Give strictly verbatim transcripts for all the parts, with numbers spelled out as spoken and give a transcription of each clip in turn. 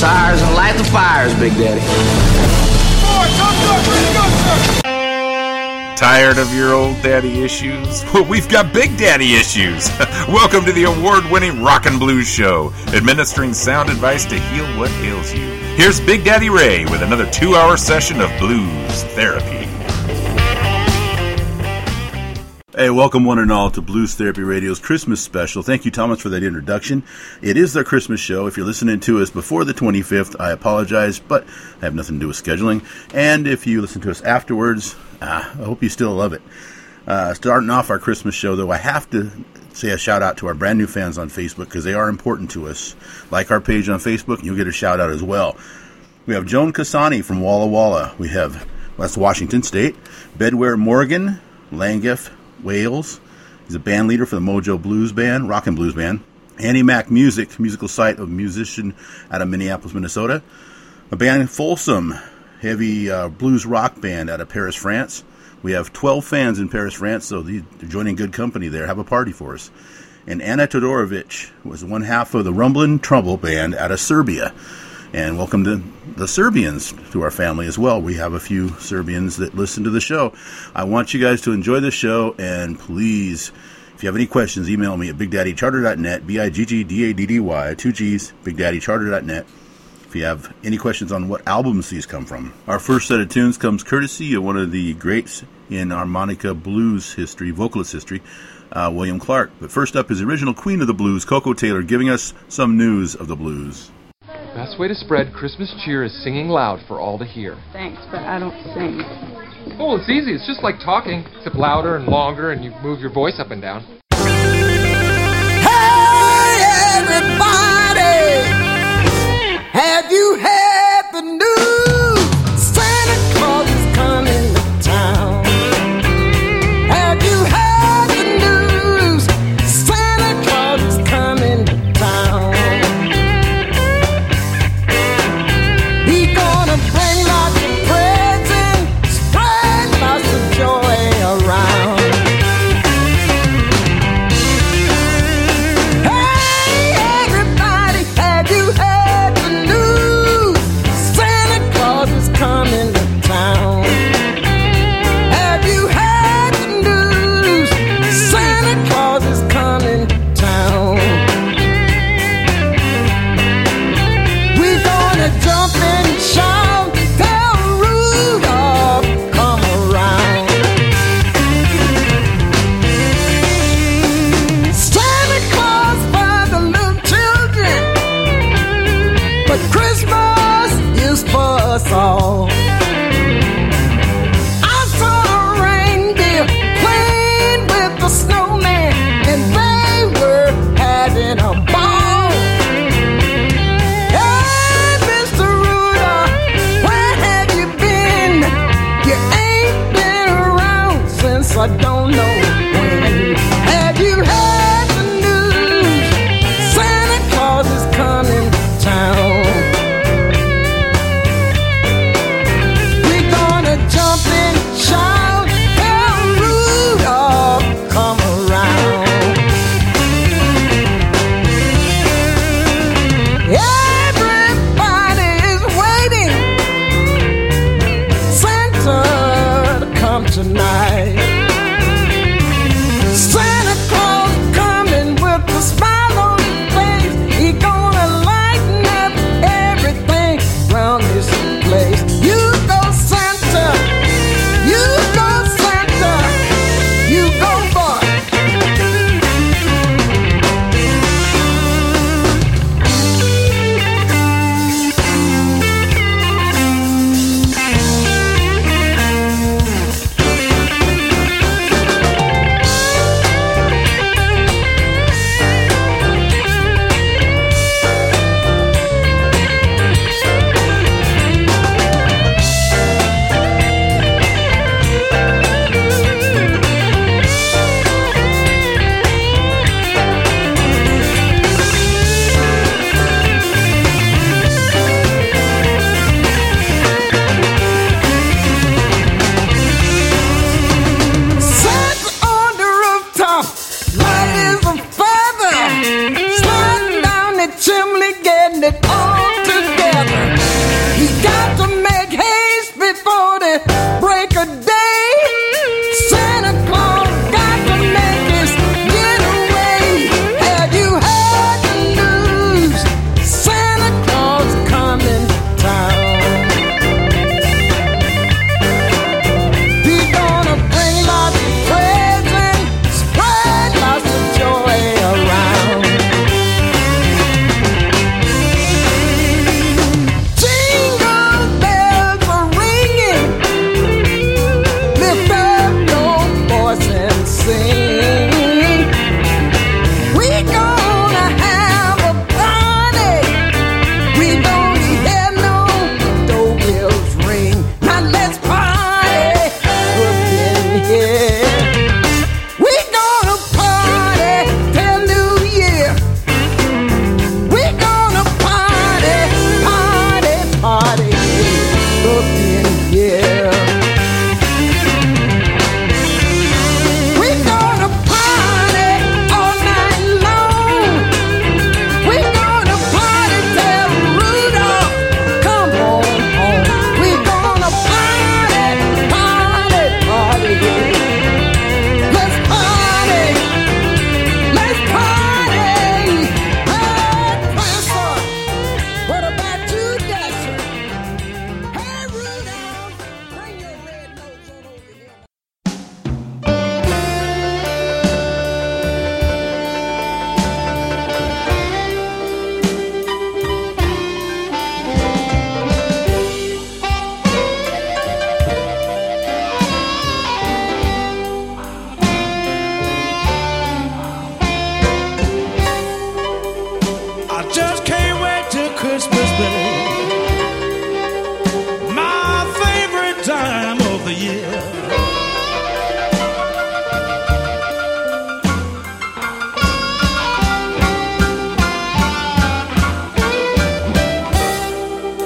tires and light the fires, Big Daddy. Four, thumbs up, ready to go, sir. Tired of your old daddy issues? Well, we've got Big Daddy issues. Welcome to the award-winning Rockin' Blues Show, administering sound advice to heal what ails you. Here's Big Daddy Ray with another two-hour session of Blues Therapy. Hey, welcome one and all to Blues Therapy Radio's Christmas special. Thank you, Thomas, for that introduction. It is their Christmas show. If you're listening to us before the twenty-fifth, I apologize, but I have nothing to do with scheduling. And if you listen to us afterwards, ah, I hope you still love it. Uh, starting off our Christmas show, though, I have to say a shout-out to our brand-new fans on Facebook because they are important to us. Like our page on Facebook, you'll get a shout-out as well. We have Joan Kasani from Walla Walla. We have West Washington State, Bedware Morgan, Langif, Wales. He's a band leader for the Mojo Blues Band, Rockin' Blues Band. Annie Mac Music, musical site of musician out of Minneapolis, Minnesota. A band Folsom, heavy uh, blues rock band out of Paris, France. We have twelve fans in Paris, France, so they're joining good company there. Have a party for us. And Anna Todorovic was one half of the Rumblin' Trouble Band out of Serbia. And welcome to the Serbians to our family as well. We have a few Serbians that listen to the show. I want you guys to enjoy the show, and please, if you have any questions, email me at big daddy charter dot net, B I G G D A D D Y, two G's, big daddy charter dot net. If you have any questions on what albums these come from. Our first set of tunes comes courtesy of one of the greats in harmonica blues history, vocalist history, uh, William Clark. But first up is the original queen of the blues, Koko Taylor, giving us some news of the blues. Best way to spread Christmas cheer is singing loud for all to hear. Thanks, but I don't sing. Oh, it's easy. It's just like talking, except louder and longer, and you move your voice up and down. Hey, everybody! Have you heard the news? Santa Claus is coming to town. Have you heard the news? Santa Claus is coming to town. Chimney, getting it all together.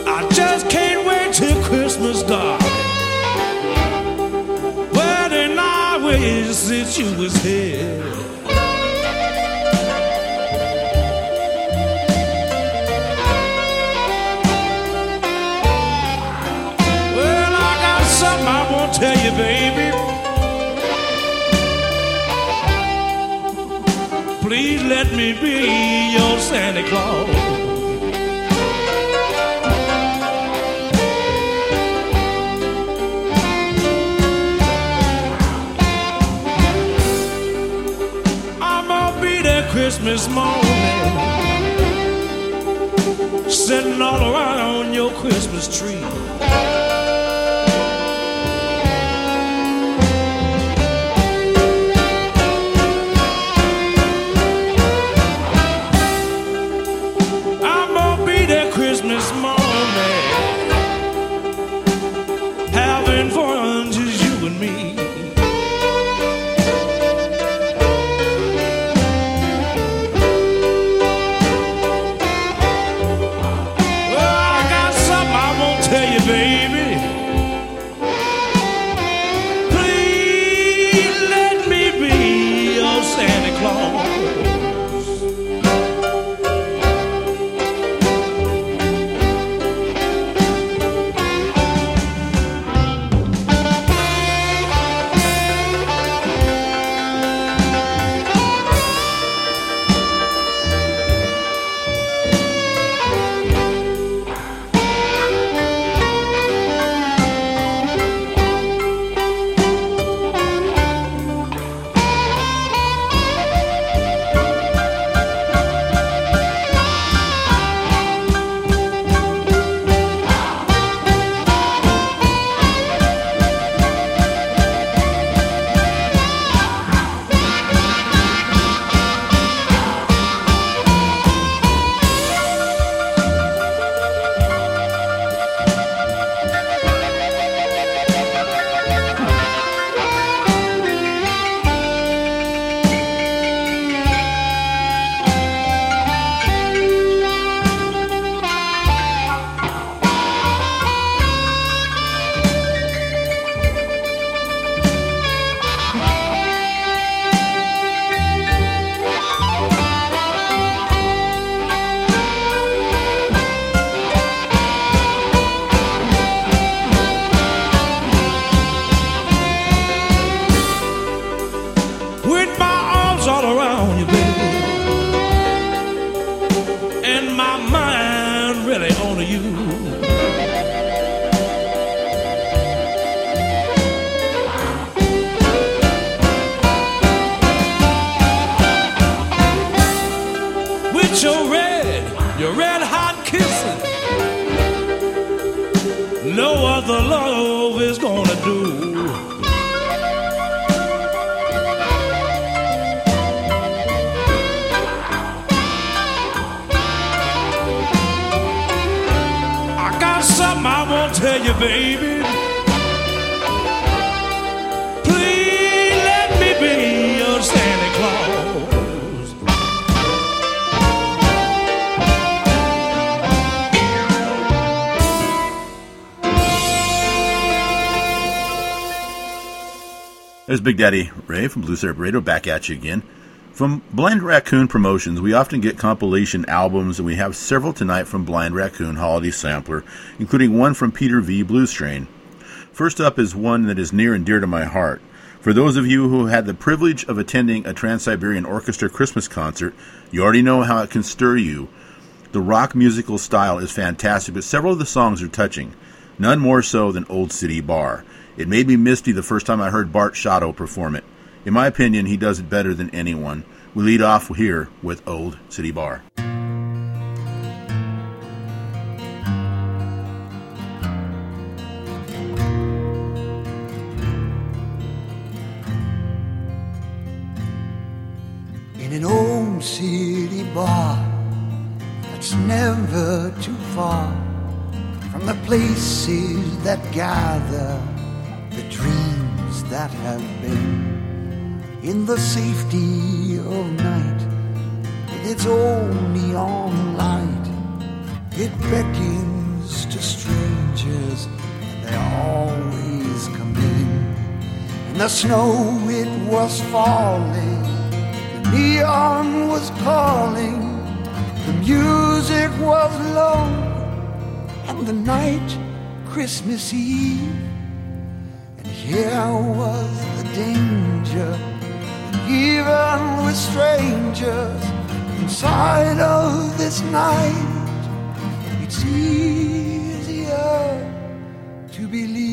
I just can't wait till Christmas, darling. But in our way since you was here. Tell you, baby, please let me be your Santa Claus. I'm gonna be there Christmas morning, sitting all around your Christmas tree. There's Big Daddy Ray from Blues Therapy Radio back at you again. From Blind Raccoon Promotions, we often get compilation albums, and we have several tonight from Blind Raccoon Holiday Sampler, including one from Peter V. Blue Strain. First up is one that is near and dear to my heart. For those of you who had the privilege of attending a Trans-Siberian Orchestra Christmas concert, you already know how it can stir you. The rock musical style is fantastic, but several of the songs are touching, none more so than Old City Bar. It made me misty the first time I heard Bart Shadow perform it. In my opinion, he does it better than anyone. We lead off here with Old City Bar. In an old city bar that's never too far from the places that gather the dream that have been in the safety of night, with its own neon light. It beckons to strangers, and they always come in. In the snow it was falling, the neon was calling, the music was low, and the night Christmas Eve. And here was the danger, even with strangers, inside of this night. It's easier to believe.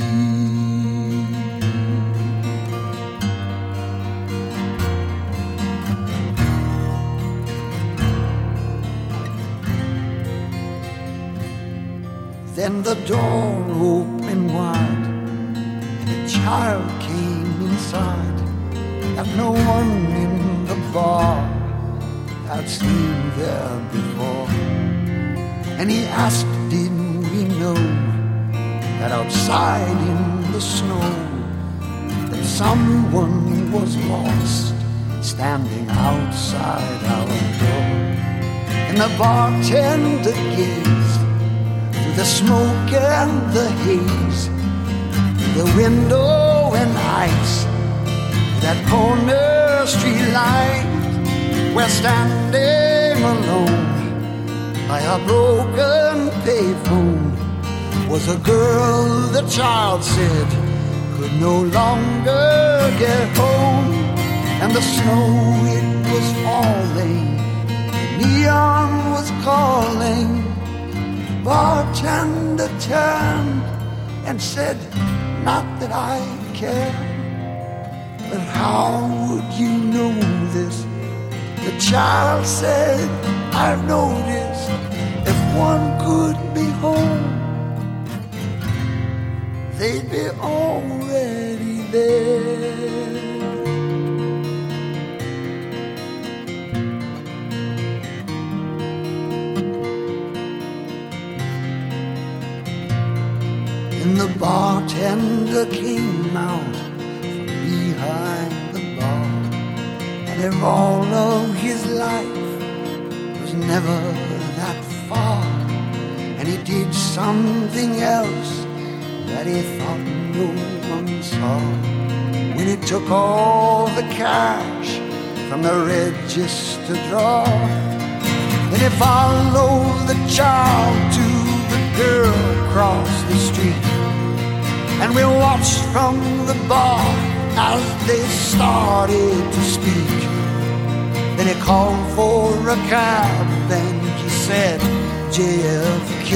Then the door opened wide, and a child came inside, and no one in the bar had seen there before. And he asked, didn't we know that outside in the snow that someone was lost, standing outside our door? And the bartender gazed the smoke and the haze, the window and ice, that corner street light. We're standing alone by a broken payphone. Was a girl the child said could no longer get home. And the snow, it was falling, the neon was calling. Bartender turned and said, not that I care, but how would you know this? The child said, I've noticed if one could be home, they'd be already there. And the bartender came out from behind the bar, and if all of his life was never that far, and he did something else that he thought no one saw, when he took all the cash from the register drawer, and he followed the child to the girl across the street. And we watched from the bar as they started to speak. Then he called for a cab, then he said, J F K.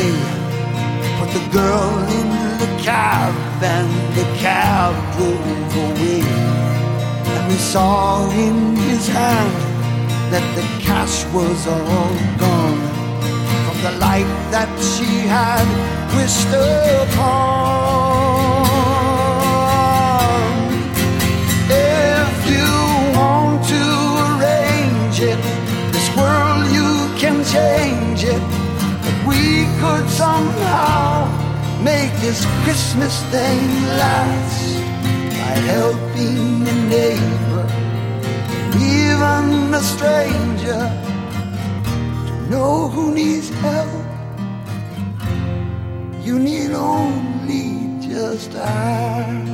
Put the girl in the cab, and the cab drove away. And we saw in his hand that the cash was all gone from the light that she had wished upon. Change it, if we could somehow make this Christmas thing last by helping a neighbor, even a stranger, to know who needs help. You need only just ask.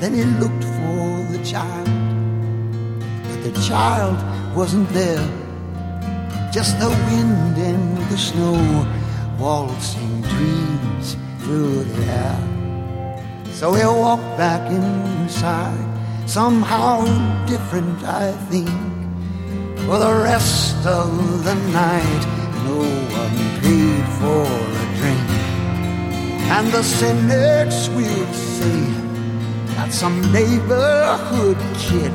Then he looked for the child, but the child wasn't there. Just the wind and the snow waltzing dreams through the air. So he walked back inside, somehow different, I think. For the rest of the night, no one paid for a drink. And the cynics will say that some neighborhood kid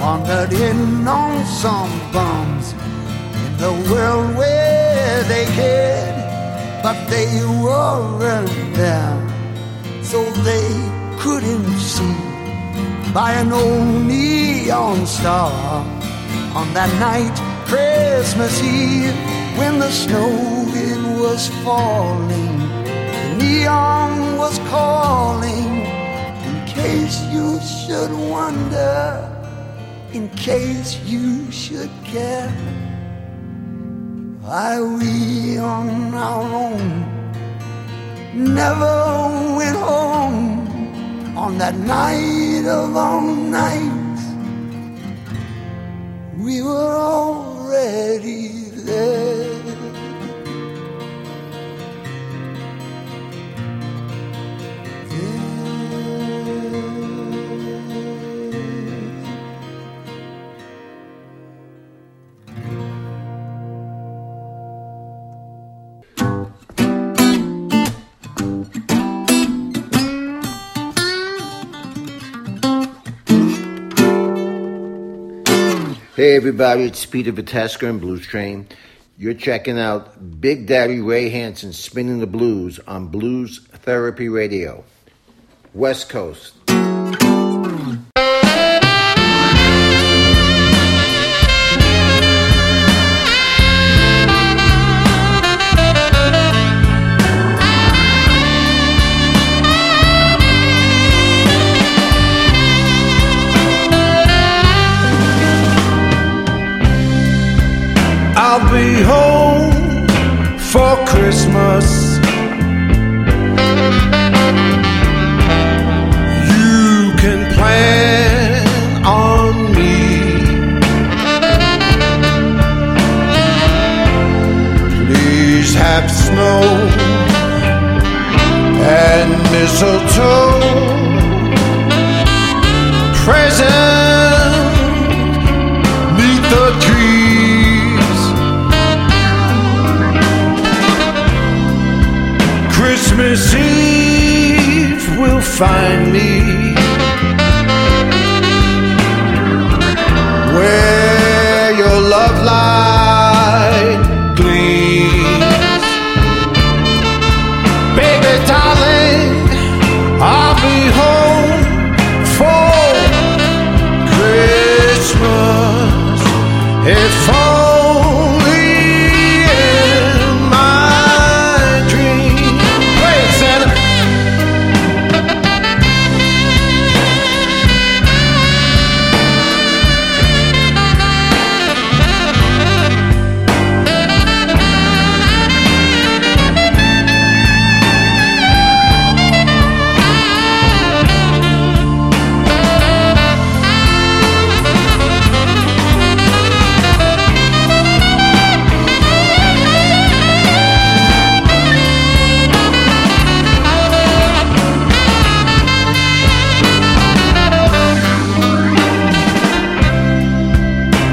wandered in on some bums in the world where they hid, but they weren't there, so they couldn't see by an old neon star on that night, Christmas Eve, when the snow it was falling, the neon was calling. In case you should wonder, in case you should care, why we on our own never went home on that night of all nights. We were already there. Hey everybody, it's Peter Vitesker and Blues Train. You're checking out Big Daddy Ray Hansen spinning the blues on Blues Therapy Radio, West Coast. I'll be home for Christmas. You can plan on me. Please have snow and mistletoe, present neath the tree. Christmas Eve will find me where your love light gleams. Baby darling, I'll be home for Christmas if I.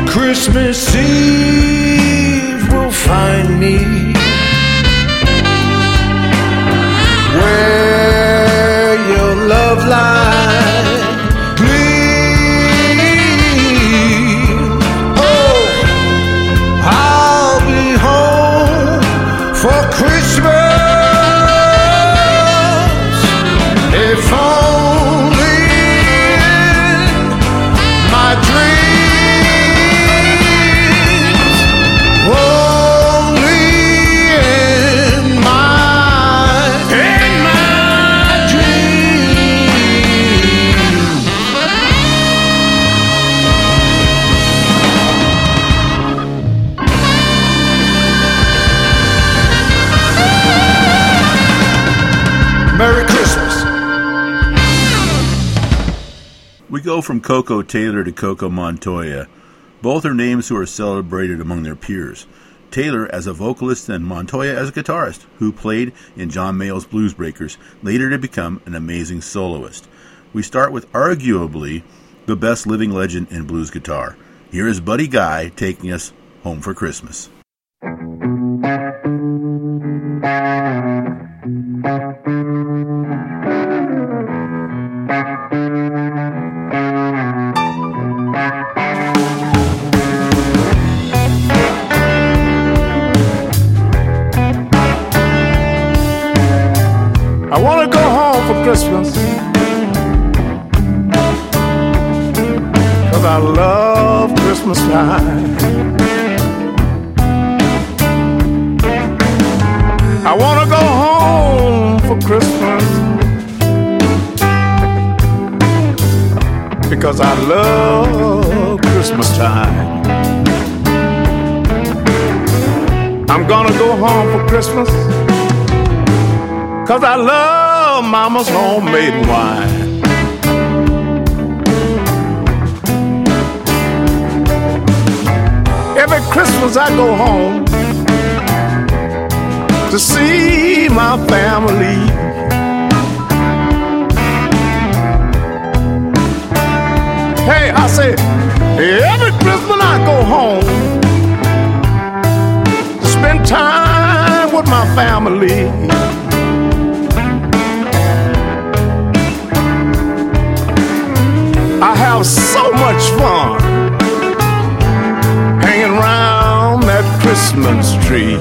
Christmas Eve will find me where your love light gleams. Oh, I'll be home for Christmas if only in my dreams. Go from Koko Taylor to Coco Montoya. Both are names who are celebrated among their peers. Taylor as a vocalist and Montoya as a guitarist, who played in John Mayall's Bluesbreakers, later to become an amazing soloist. We start with arguably the best living legend in blues guitar. Here is Buddy Guy taking us home for Christmas. Christmas, 'cause I love Christmas. Christmas time. I want to go home for Christmas, because I love Christmas time. I'm gonna go home for Christmas, because I love Mama's homemade wine. Every Christmas I go home to see my family. Hey, I say, every Christmas I go home to spend time with my family. I have so much fun hanging round that Christmas tree.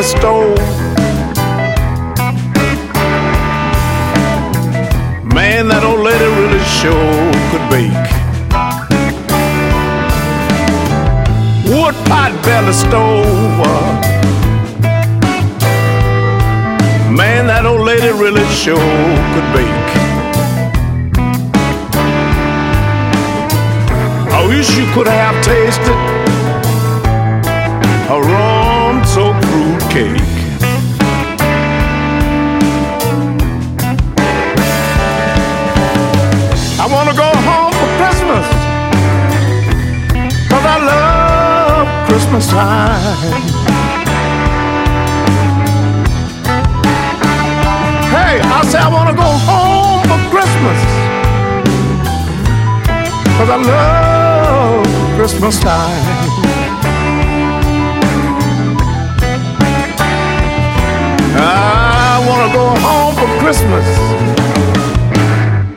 Stove, man, that old lady really sure could bake. Wood pot belly stove, man, that old lady really sure could bake. I wish you could have tasted a rum-soaked fruit cake. I want to go home for Christmas, because I love Christmas time. Hey, I say I want to go home for Christmas, because I love Christmas time. I want to go home for Christmas,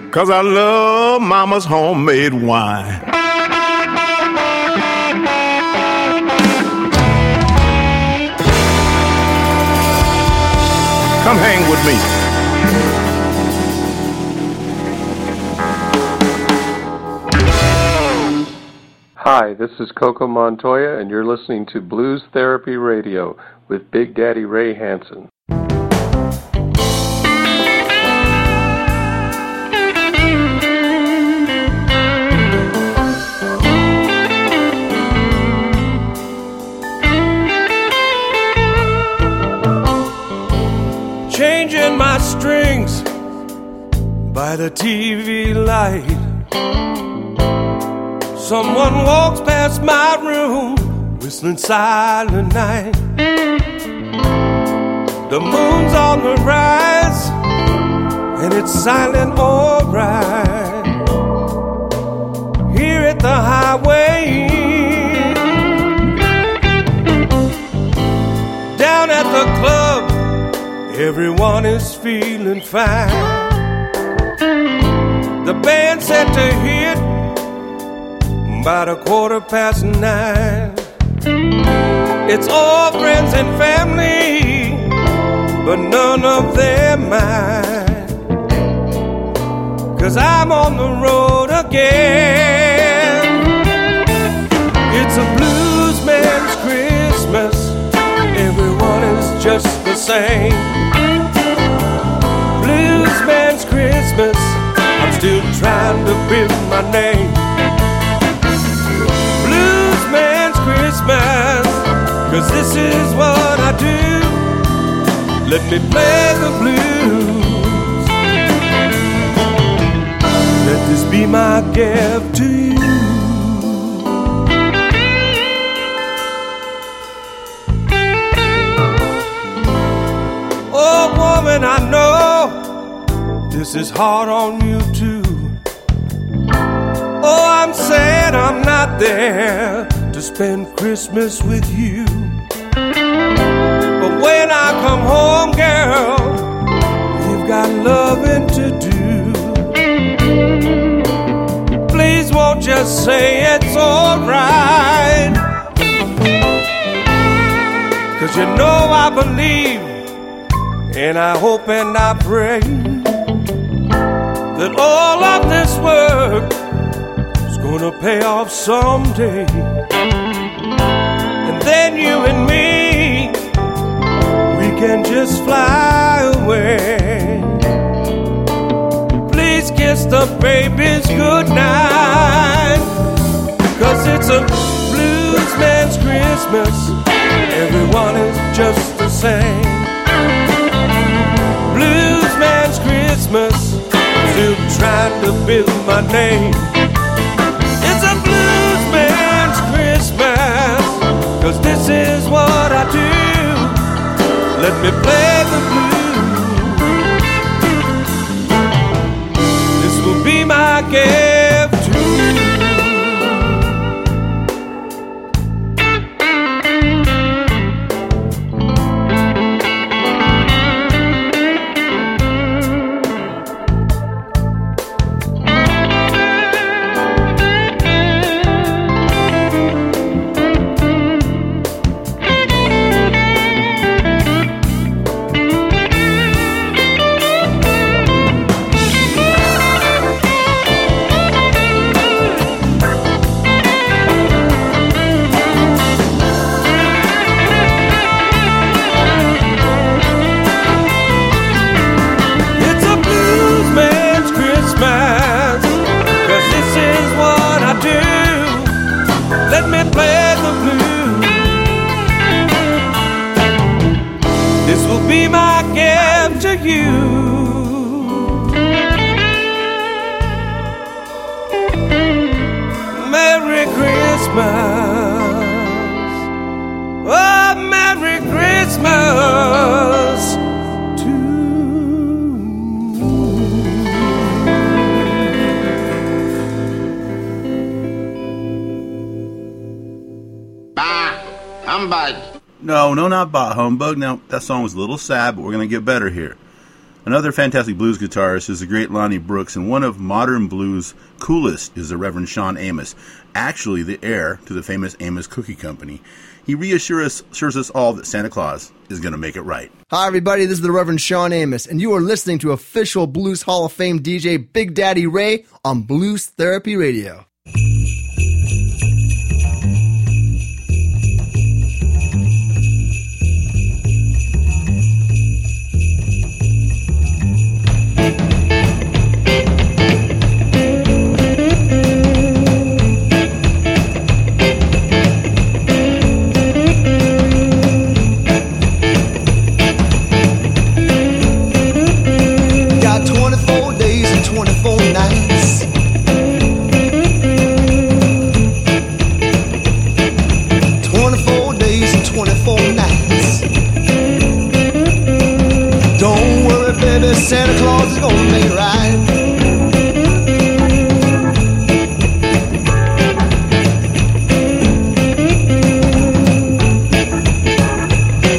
because I love Mama's homemade wine. Come hang with me. Hi, this is Coco Montoya, and you're listening to Blues Therapy Radio with Big Daddy Ray Hansen. Changing my strings by the T V light. Someone walks past my room, whistling Silent Night. The moon's on the rise, and it's silent, all right. Here at the highway, down at the club, everyone is feeling fine. The band's set to hit about a quarter past nine. It's all friends and family, but none of them mind, 'cause I'm on the road again. It's a blues man's Christmas, everyone is just the same. Blues man's Christmas, I'm still trying to build my name. Blues man's Christmas, 'cause this is what I do. Let me play the blues. Let this be my gift to you. This is hard on you too. Oh, I'm sad I'm not there to spend Christmas with you. But when I come home, girl, you've got loving to do. Please won't you say it's alright, 'cause you know I believe, and I hope and I pray, that all of this work is gonna pay off someday. And then you and me, we can just fly away. Please kiss the babies goodnight, 'cause it's a blues man's Christmas. Everyone is just the same. Bluesman's Christmas, still trying to build my name. It's a bluesman's Christmas, 'cause this is what I do. Let me play the blues. This will be my gift to you. Now, that song was a little sad, but we're going to get better here. Another fantastic blues guitarist is the great Lonnie Brooks, and one of modern blues' coolest is the Reverend Sean Amos, actually the heir to the famous Amos Cookie Company. He reassures assures us all that Santa Claus is going to make it right. Hi, everybody. This is the Reverend Sean Amos, and you are listening to official Blues Hall of Fame D J Big Daddy Ray on Blues Therapy Radio. Santa Claus is gonna make it right.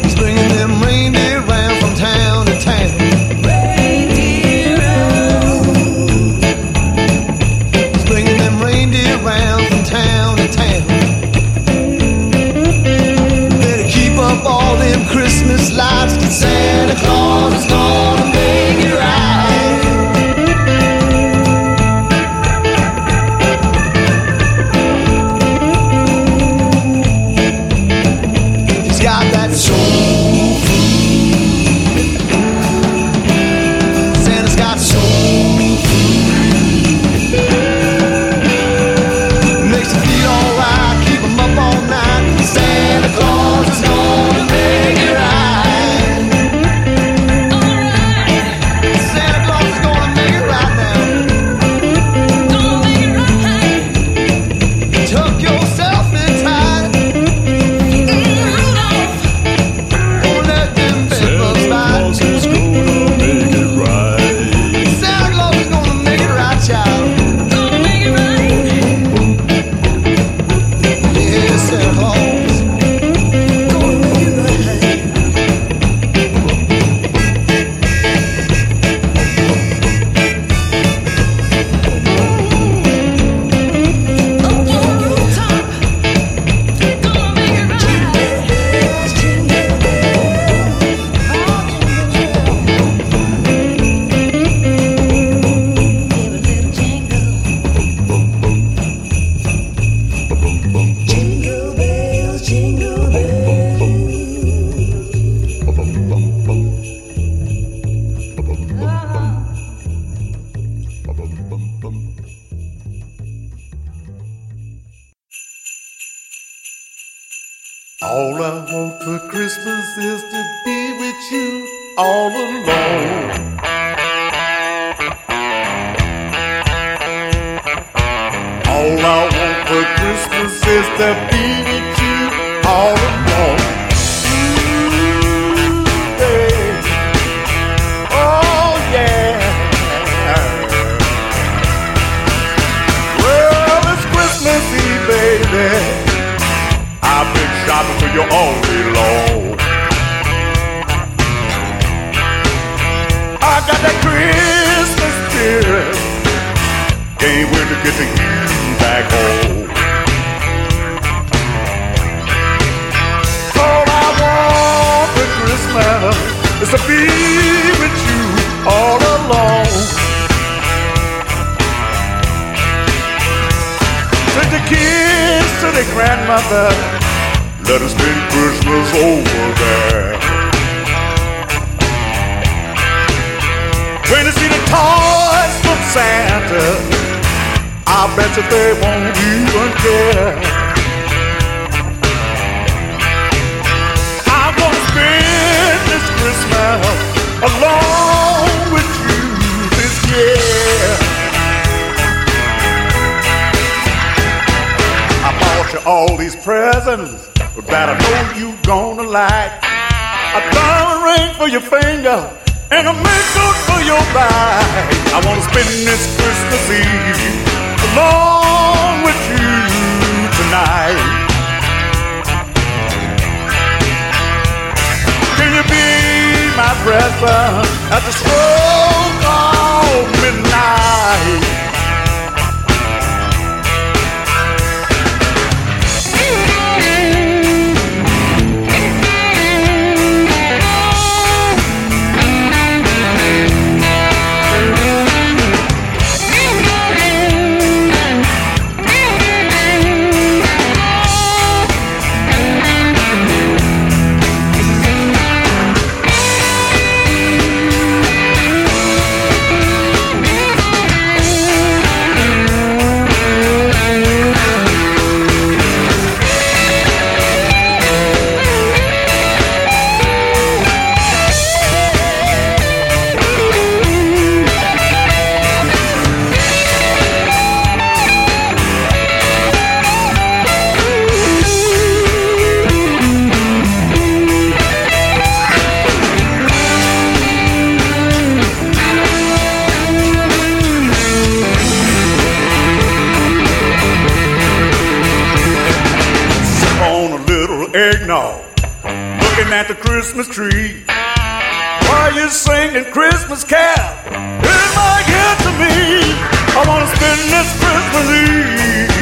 He's bringing them reindeer round from town to town. Reindeer round. He's bringing them reindeer round from town to town. Better keep up all them Christmas lights, 'cause Santa Claus is gonna make it right. Santa Claus is gonna make it right. All I want for Christmas is to be with you all alone. All I want for Christmas is to be with you all alone. Shopping for you all day long. I got that Christmas spirit, can't wait to get to you back home. All I want for Christmas is to be with you all alone. Take the kids to their grandmother, let us spend Christmas over there. When I see the toys from Santa, I bet you they won't even care. I want to spend this Christmas alone with you this year. I bought you all these presents that I know you gonna like. A diamond ring for your finger and a make-up for your bride. I wanna spend this Christmas Eve along with you tonight. Can you be my present at the stroke of midnight? At the Christmas tree, while you're singing Christmas carol in my ear to me. I wanna spend this Christmas Eve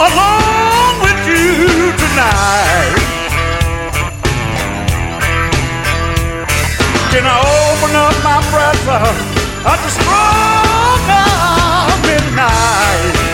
along with you tonight. Can I open up my present at the stroke of midnight?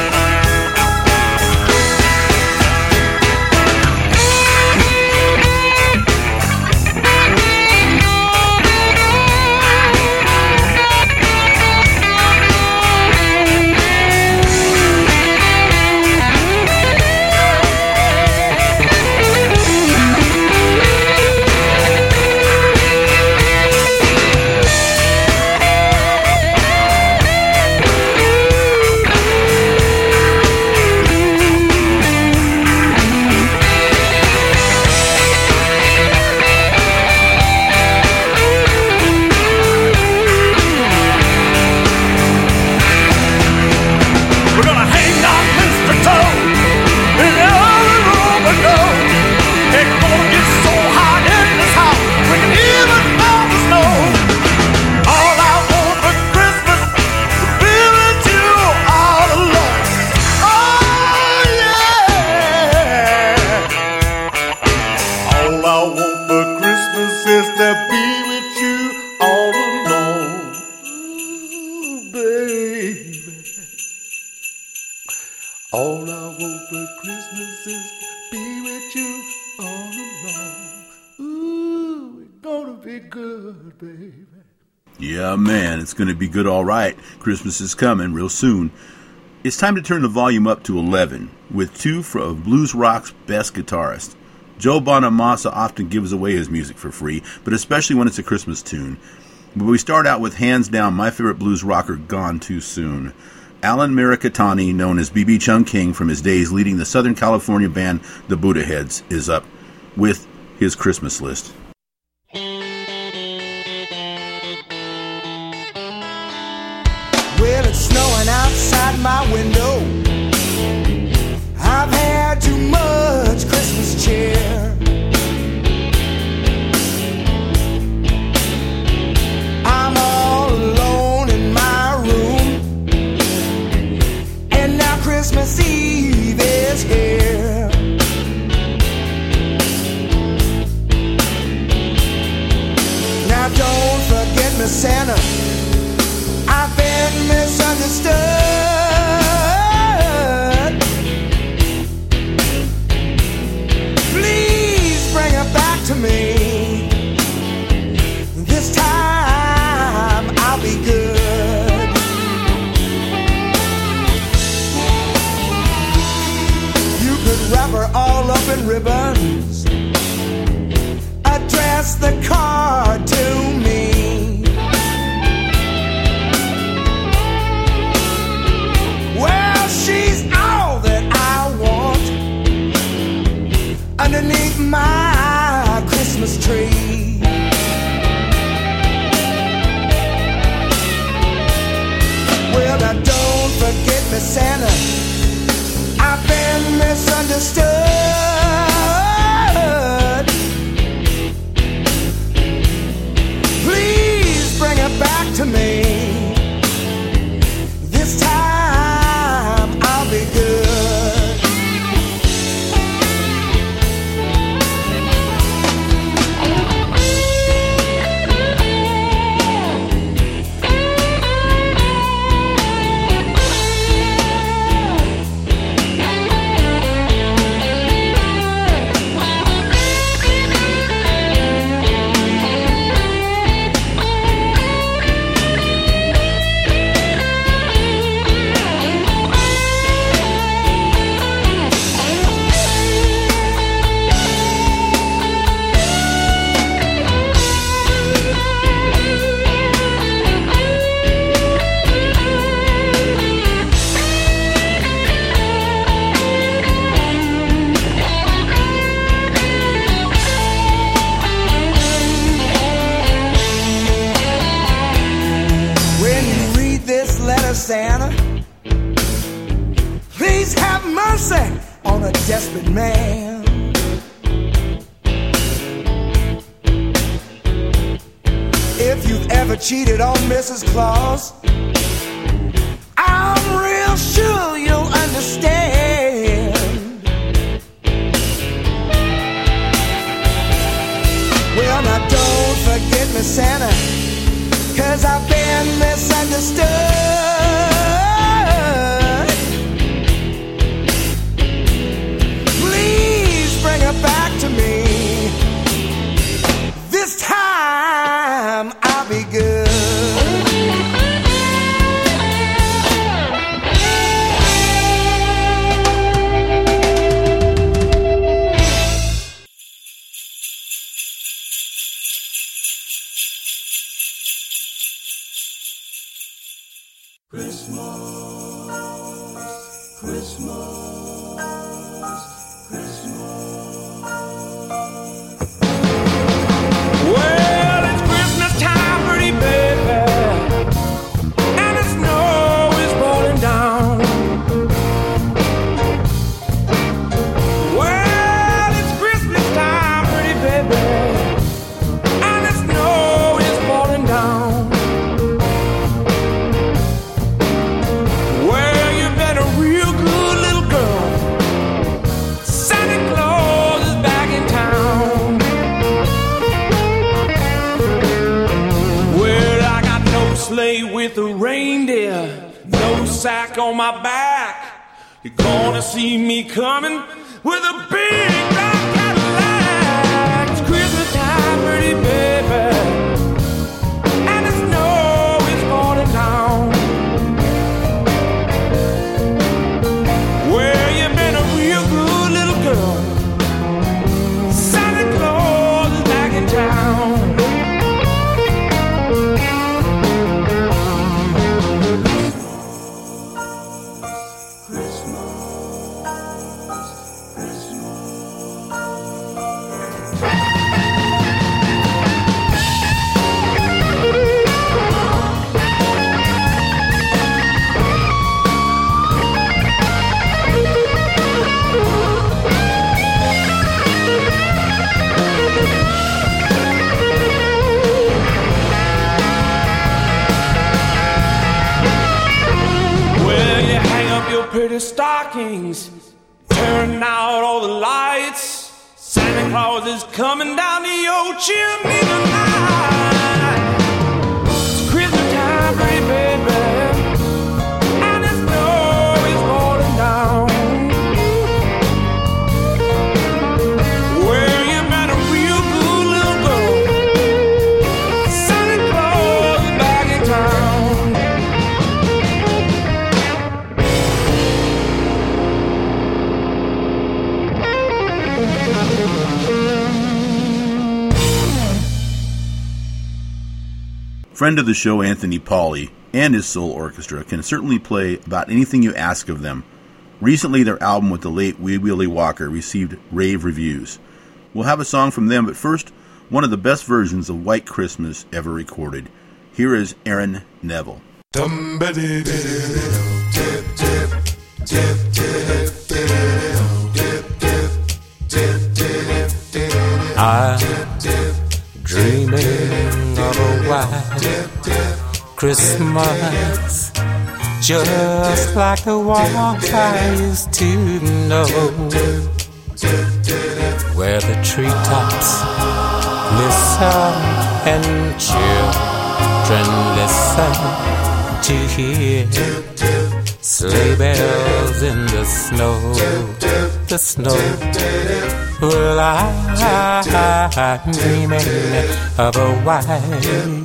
Yeah, man, it's going to be good, all right. Christmas is coming real soon. It's time to turn the volume up to eleven with two of blues rock's best guitarists, Joe Bonamassa often gives away his music for free, but especially when it's a Christmas tune. But we start out with, hands down, my favorite blues rocker, Gone Too Soon. Alan Mirikitani, known as B B. Chung King from his days leading the Southern California band The Buddha Heads, is up with his Christmas list. Well, it's snowing outside my window. I've had too much Christmas cheer. I'm all alone in my room, and now Christmas Eve is here. Now don't forget me, Santa. I've been misunderstood. Please bring it back to me. This time I'll be good. You could wrap her all up in ribbons, address the card to me. She's all that I want underneath my Christmas tree. Well, now don't forget me, Santa. I've been misunderstood. Please bring it back to me this time. Santa, please have mercy on a desperate man. If you've ever cheated on Missus Claus, I'm real sure you'll understand. Well, now don't forget me, Santa, 'cause I've been misunderstood. Back to me. This time I'll be good. Christmas, Christmas. Sack on my back, you're gonna see me coming with a big black Cadillac. It's Christmas time, pretty baby, and the snow is falling down. Well, you've been a real good little girl your stockings, turn out all the lights. Santa Claus is coming down the old chimney tonight. It's Christmas time, baby. Friend of the show Anthony Pauly and his soul orchestra can certainly play about anything you ask of them. Recently, their album with the late Wee Willie Walker received rave reviews. We'll have a song from them, but first, one of the best versions of White Christmas ever recorded. Here is Aaron Neville. I'm dreaming of a white Christmas, just like the ones I used to know, where the treetops glisten and children listen to hear sleigh bells in the snow, the snow. Well, I'm dreaming of a white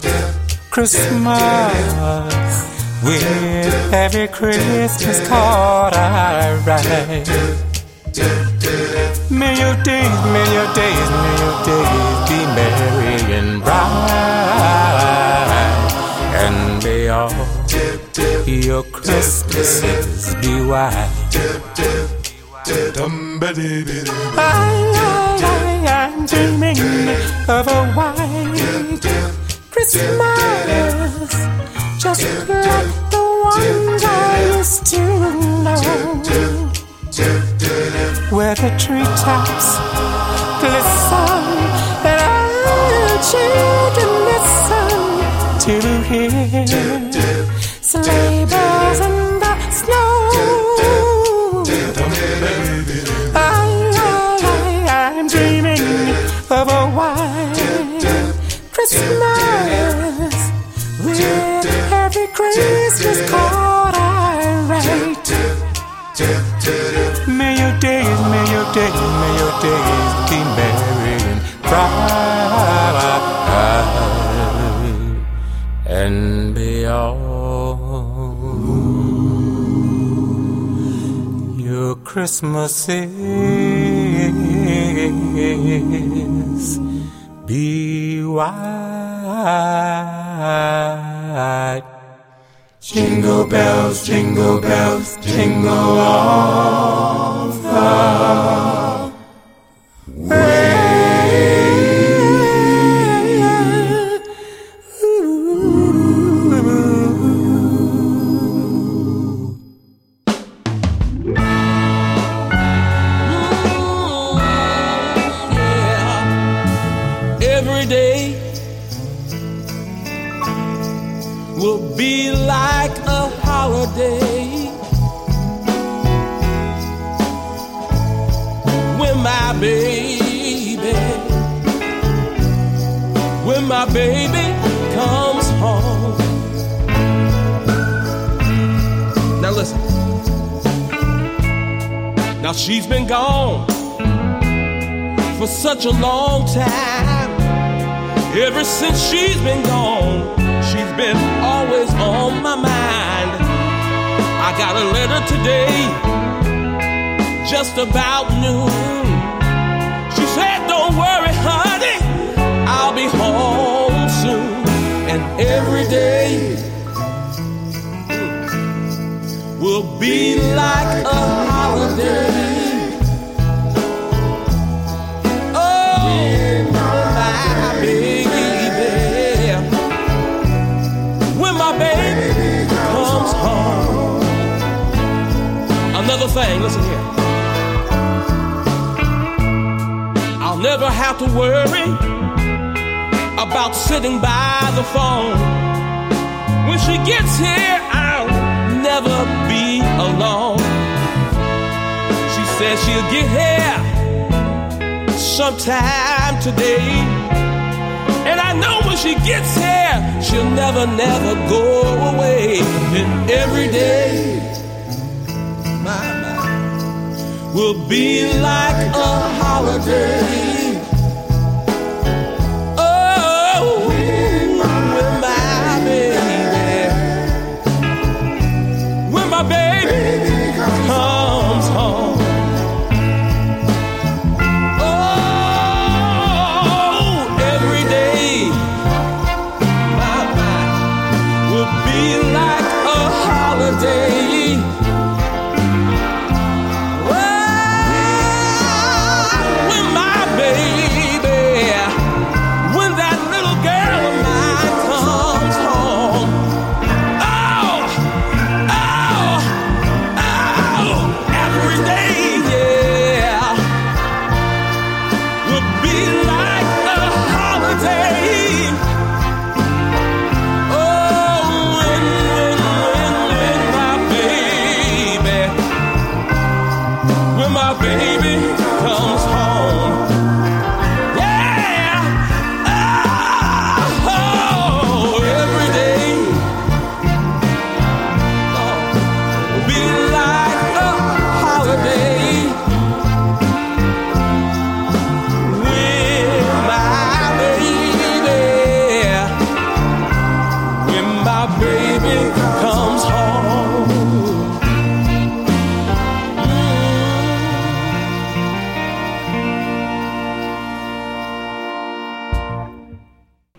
Christmas, with every Christmas card I write. May your days, may your days, may your days be merry and bright, and may all your Christmases be white. I'm dreaming of a white Christmas, just like the ones I used to know, where the treetops glisten and our children listen to hear sleigh bells in the snow. I, I, I'm dreaming of a white Christmas. Christmas card I write. May your days, may your days, may your days be merry and bright, and be all your Christmases be white. Jingle bells, jingle bells, jingle all the way. Ooh. Yeah. Every day will be like a holiday when my baby, when my baby comes home. Now listen. Now she's been gone for such a long time. Ever since she's been gone, she's been always on my mind. I got a letter today, just about noon. She said, don't worry, honey, I'll be home soon. And every day will be like a holiday. Another thing, listen here. I'll never have to worry about sitting by the phone. When she gets here, I'll never be alone. Says she'll get here sometime today. And I know when she gets here, she'll never, never go away. And every day, my mind will be like a holiday. Oh, with my baby, when my baby comes home.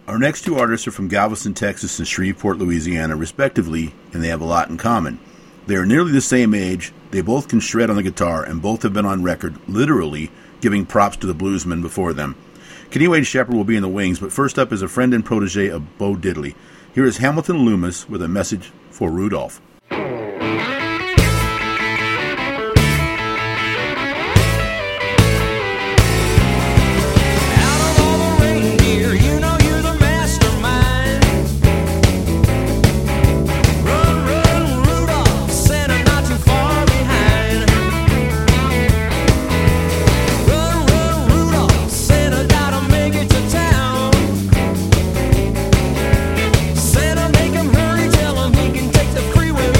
Our next two artists are from Galveston, Texas and Shreveport, Louisiana, respectively, and they have a lot in common. They are nearly the same age, they both can shred on the guitar, and both have been on record, literally, giving props to the bluesmen before them. Kenny Wayne Shepherd will be in the wings, but first up is a friend and protege of Bo Diddley. Here is Hamilton Loomis with a message for Rudolph. Free will.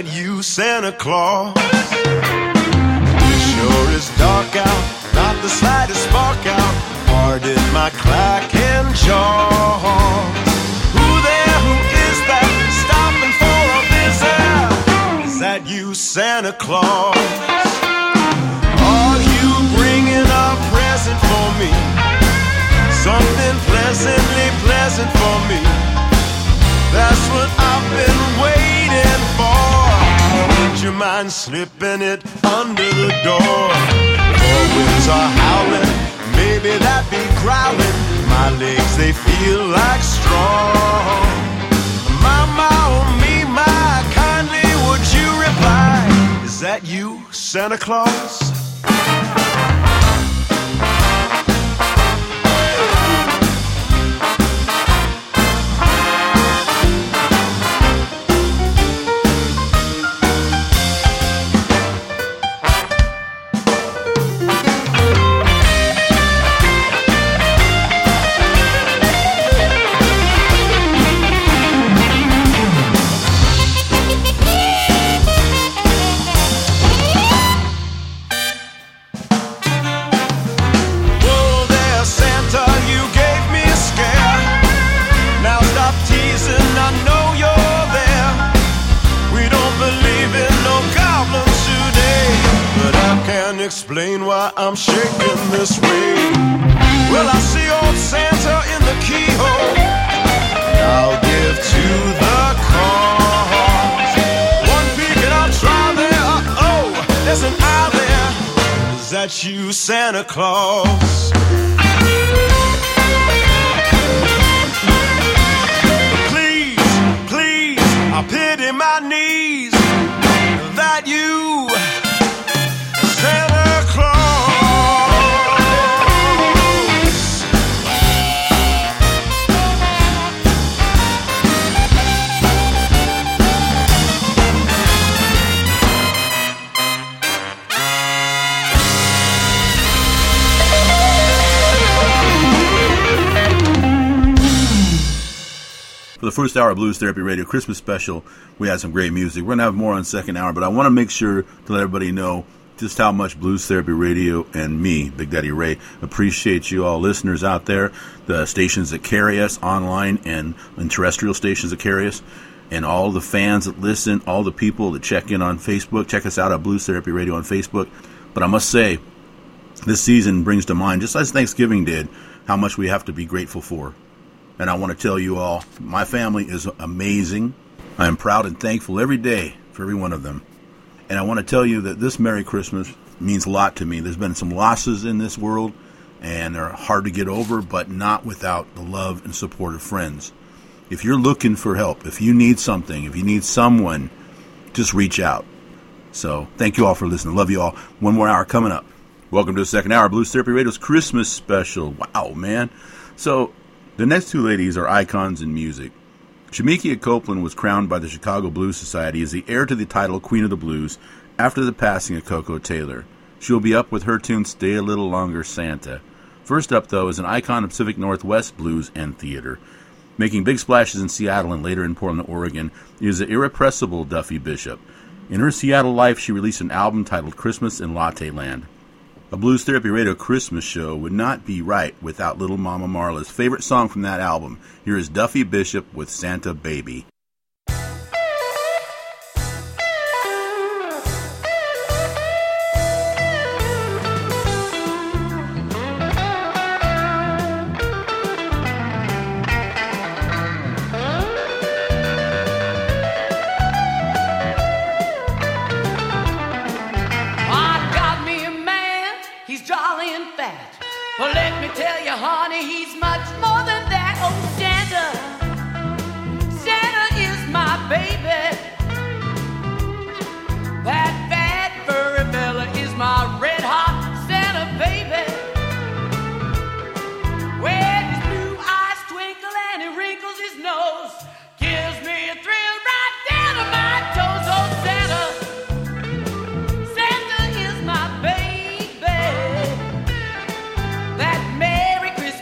at you, Santa Claus. It sure is dark out, not the slightest spark out. Pardon my clack and jaw. Who there, who is that, stopping for a visit? Is that you, Santa Claus? Are you bringing a present for me? Something pleasantly pleasant for me. That's what I've been waiting for. Don't you mind slipping it under the door? Four winds are howling, maybe that be growling. My legs, they feel like straw. My, my, oh me, my, kindly would you reply? Is that you, Santa Claus? Explain why I'm shaking this way. Well, I see old Santa in the keyhole. I'll give to the cause. One peek and I'll try there. Oh, there's an eye there. Is that you, Santa Claus? Please, please, I pity my knees. Is that you? For the first hour of Blues Therapy Radio Christmas special, we had some great music. We're going to have more on second hour, but I want to make sure to let everybody know just how much Blues Therapy Radio and me, Big Daddy Ray, appreciate you all listeners out there, the stations that carry us online and, and terrestrial stations that carry us, and all the fans that listen, all the people that check in on Facebook. Check us out at Blues Therapy Radio on Facebook. But I must say, this season brings to mind, just as Thanksgiving did, how much we have to be grateful for. And I want to tell you all, my family is amazing. I am proud and thankful every day for every one of them. And I want to tell you that this Merry Christmas means a lot to me. There's been some losses in this world, and they're hard to get over, but not without the love and support of friends. If you're looking for help, if you need something, if you need someone, just reach out. So thank you all for listening. Love you all. One more hour coming up. Welcome to the second hour of Blues Therapy Radio's Christmas special. Wow, man. So the next two ladies are icons in music. Shemekia Copeland was crowned by the Chicago Blues Society as the heir to the title Queen of the Blues after the passing of Koko Taylor. She will be up with her tune Stay a Little Longer, Santa. First up, though, is an icon of Pacific Northwest blues and theater. Making big splashes in Seattle and later in Portland, Oregon, is the irrepressible Duffy Bishop. In her Seattle life, she released an album titled Christmas in Latte Land. A Blues Therapy Radio Christmas show would not be right without Little Mama Marla's favorite song from that album. Here is Duffy Bishop with Santa Baby. Merry Christmas.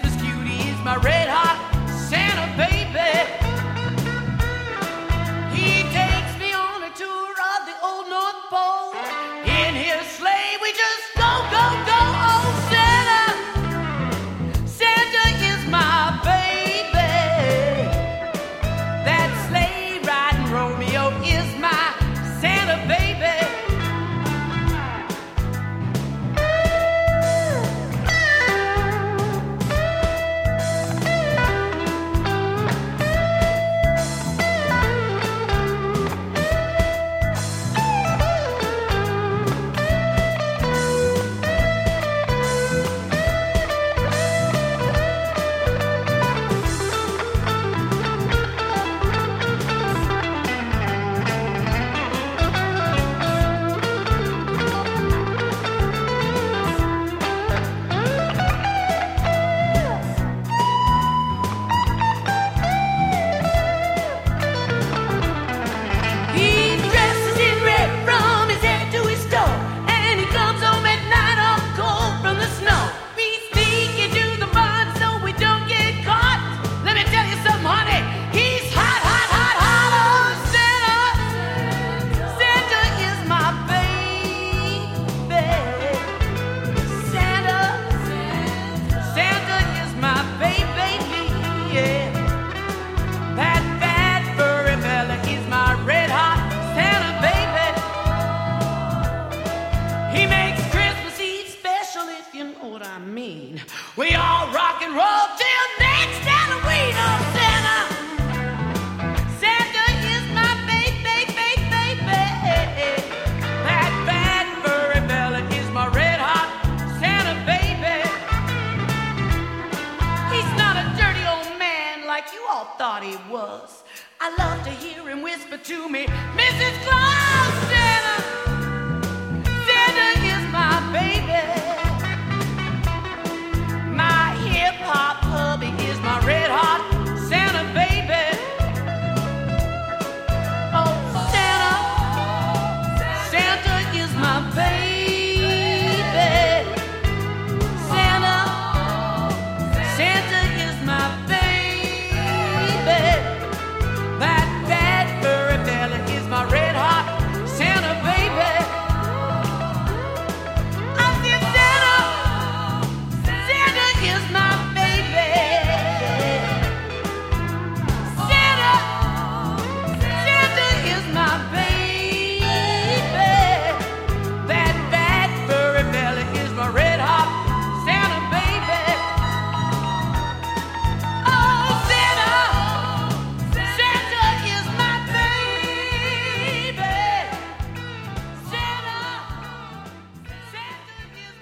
what he was. I love to hear him whisper to me, Missus Claus, Santa, Santa is my baby. My hip-hop hubby is my red-hot Santa baby. Oh, Santa, Santa is my baby. Santa, Santa is my baby. That bad furry belly is my red-hot Santa baby. I said, Santa, Santa is my baby. Santa, Santa is my baby. That bad furry belly is my red hot Santa baby. Oh, Santa, Santa is my baby. Santa, Santa is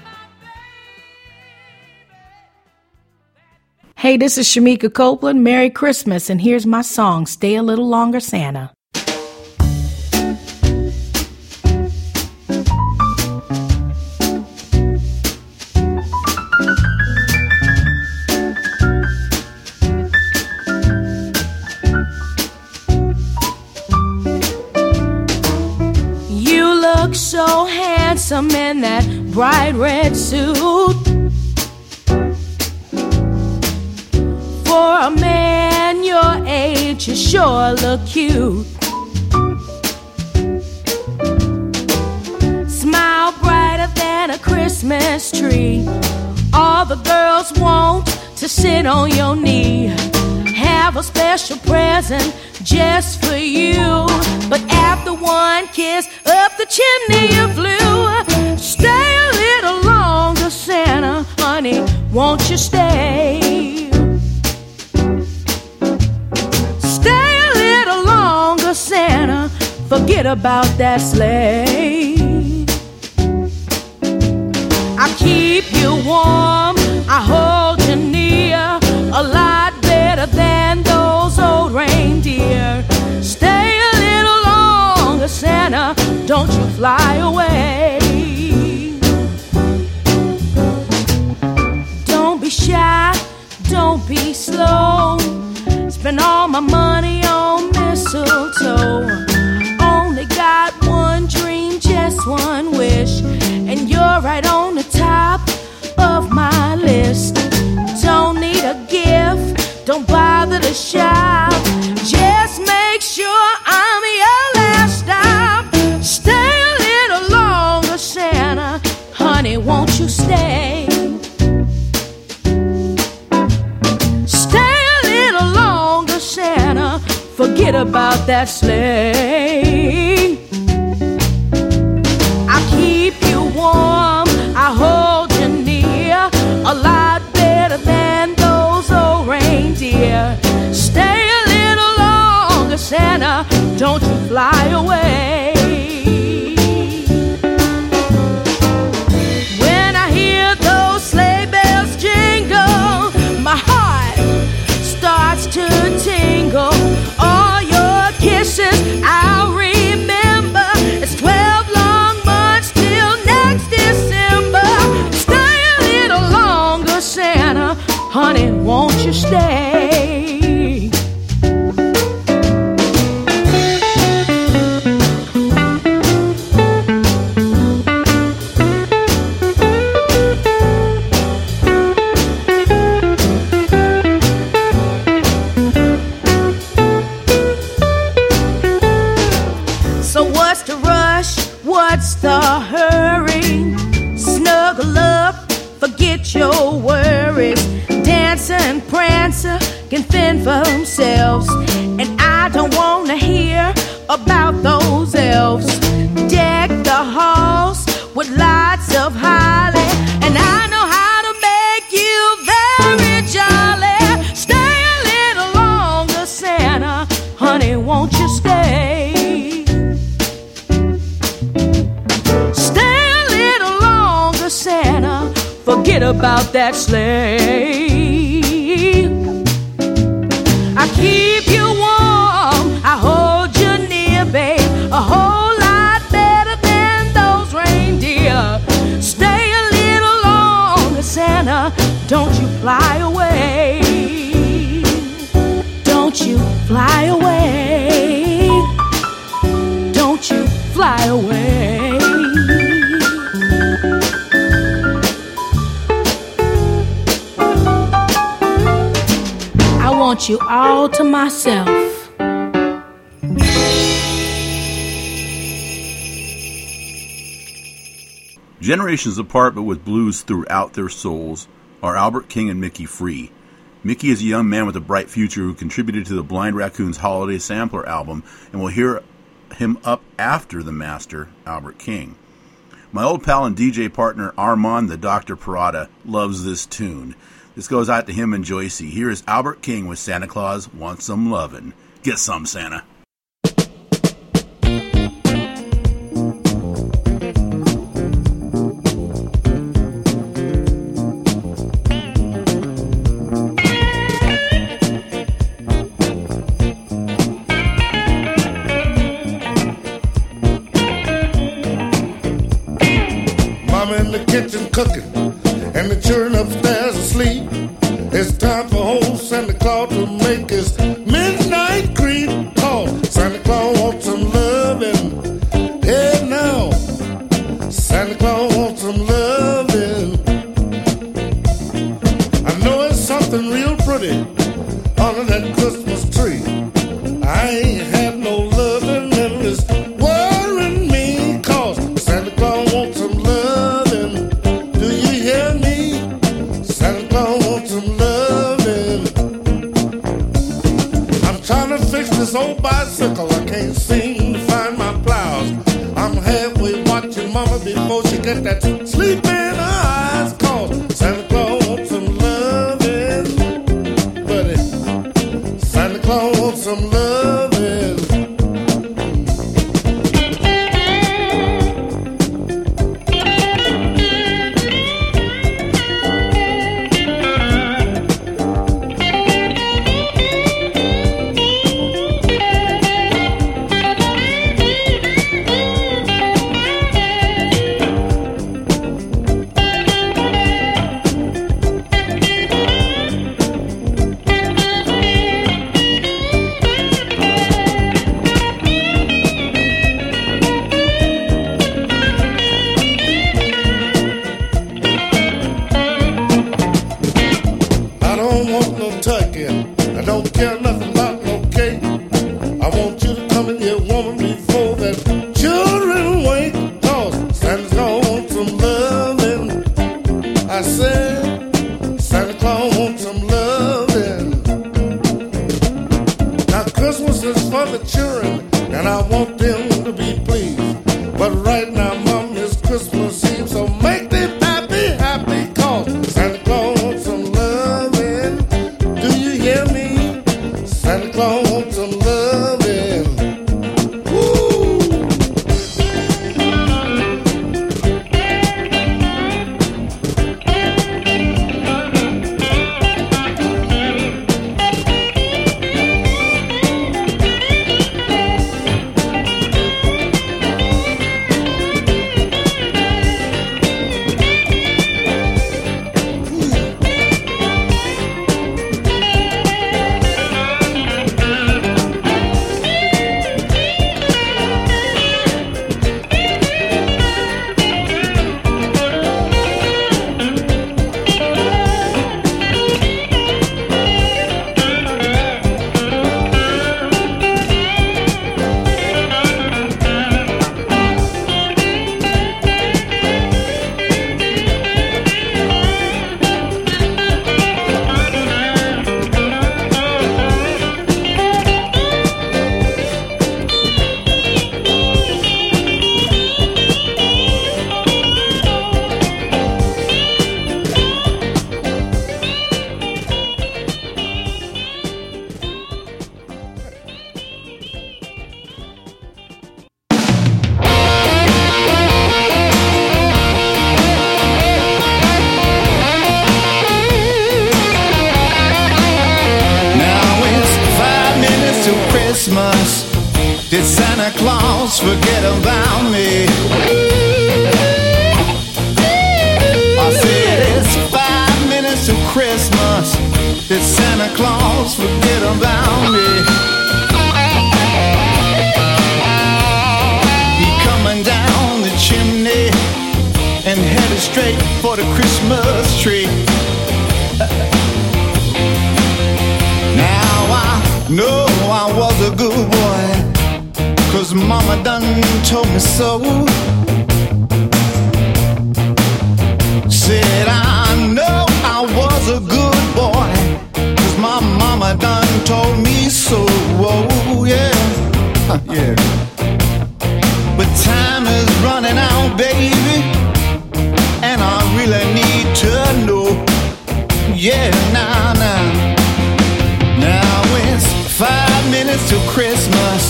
my baby. Hey, this is Shemekia Copeland. Merry Christmas, and here's my song, Stay a Little Longer, Santa. You look so handsome in that bright red suit. For a man your age, you sure look cute. Smile brighter than a Christmas tree. All the girls want to sit on your knee. Have a special present just for you. But after one kiss, up the chimney you flew. Stay a little longer, Santa, honey, won't you stay? Stay a little longer, Santa, forget about that sleigh. I keep you warm, I hold you near, a lot better than those old reindeer. Stay a little longer, Santa, don't you fly away. Don't be shy, don't be slow. Spend all my money on mistletoe. Only got one dream, just one wish, and you're right on the top of my list. Don't need a gift, don't bother to shop, just make sure I'm your last stop. Stay a little longer, Santa, honey, won't you stay? Stay a little longer, Santa, forget about that sleigh. I keep you warm, I hold you near, a lot better than those old reindeer. Stay a little longer, Santa, don't you fly away. When I hear those sleigh bells jingle, my heart starts to tingle. All your kisses I'll remember. It's twelve long months till next December. Stay a little longer, Santa, honey, won't you stay? So what's the rush? What's the hurry? Snuggle up, forget your worries. Dancer and prancer can fend for themselves. And I don't want to hear about those elves. Deck the halls with lots of holly, and I know how to make you very jolly. Stay a little longer, Santa, honey, won't you stay? Stay a little longer, Santa, forget about that sleigh. I keep you fly away. Don't you fly away. Don't you fly away. I want you all to myself. Generations apart but with blues throughout their souls are Albert King and Mickey Free. Mickey is a young man with a bright future who contributed to the Blind Raccoon's Holiday Sampler album, and we'll hear him up after the master, Albert King. My old pal and D J partner, Armand the Doctor Parada, loves this tune. This goes out to him and Joycey. Here is Albert King with Santa Claus Wants Some Lovin'. Get some, Santa. Kitchen cooking, and the children upstairs asleep. It's time for old Santa Claus to make his midnight creep. Oh, Santa Claus wants some loving. Yeah, now Santa Claus wants some loving. I know it's something real pretty under that Christmas tree. I ain't had no loving and it's worrying me, 'cause Santa Claus wants some loving. This old bicycle, I can't seem to find my plows. I'm halfway watching mama before she get that sleep in her eyes. 'Cause Santa Claus wants some loving, buddy. Santa Claus wants some loving. Forget about me. I said it's five minutes to Christmas. folks forget about me. He coming down the chimney and headed straight for the Christmas tree. Now I know I was a good boy, 'cause mama done told me so. Said I know I was a good boy, 'cause my mama done told me so. Oh yeah, huh, yeah. But time is running out, baby, and I really need to know. Yeah, nah, nah. Now it's five minutes to Christmas.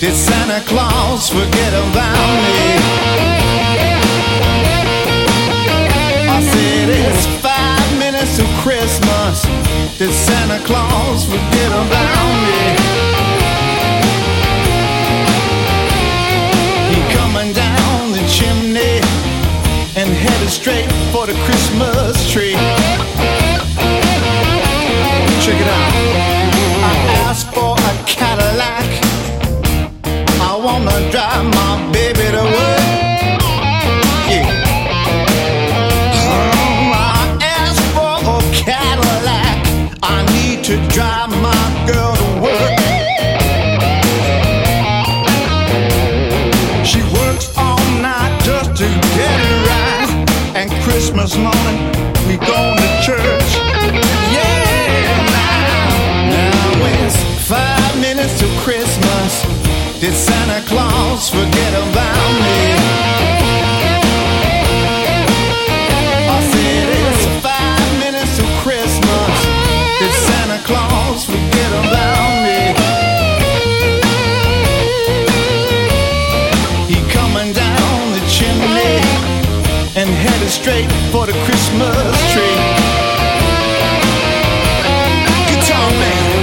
Did Santa Claus forget about me? I said it's five minutes to Christmas. Did Santa Claus forget about me? He coming down the chimney and headed straight for the Christmas tree. Check it out. I asked for a Cadillac. I wanna drive my baby to work. To drive my girl to work. She works all night just to get it right, and Christmas morning we go to church. Yeah, now, now it's five minutes to Christmas. Did Santa Claus forget about me? I said it's five minutes to Christmas. Did Santa Claus forget about me? He coming down the chimney and headed straight for the Christmas tree. Guitar man.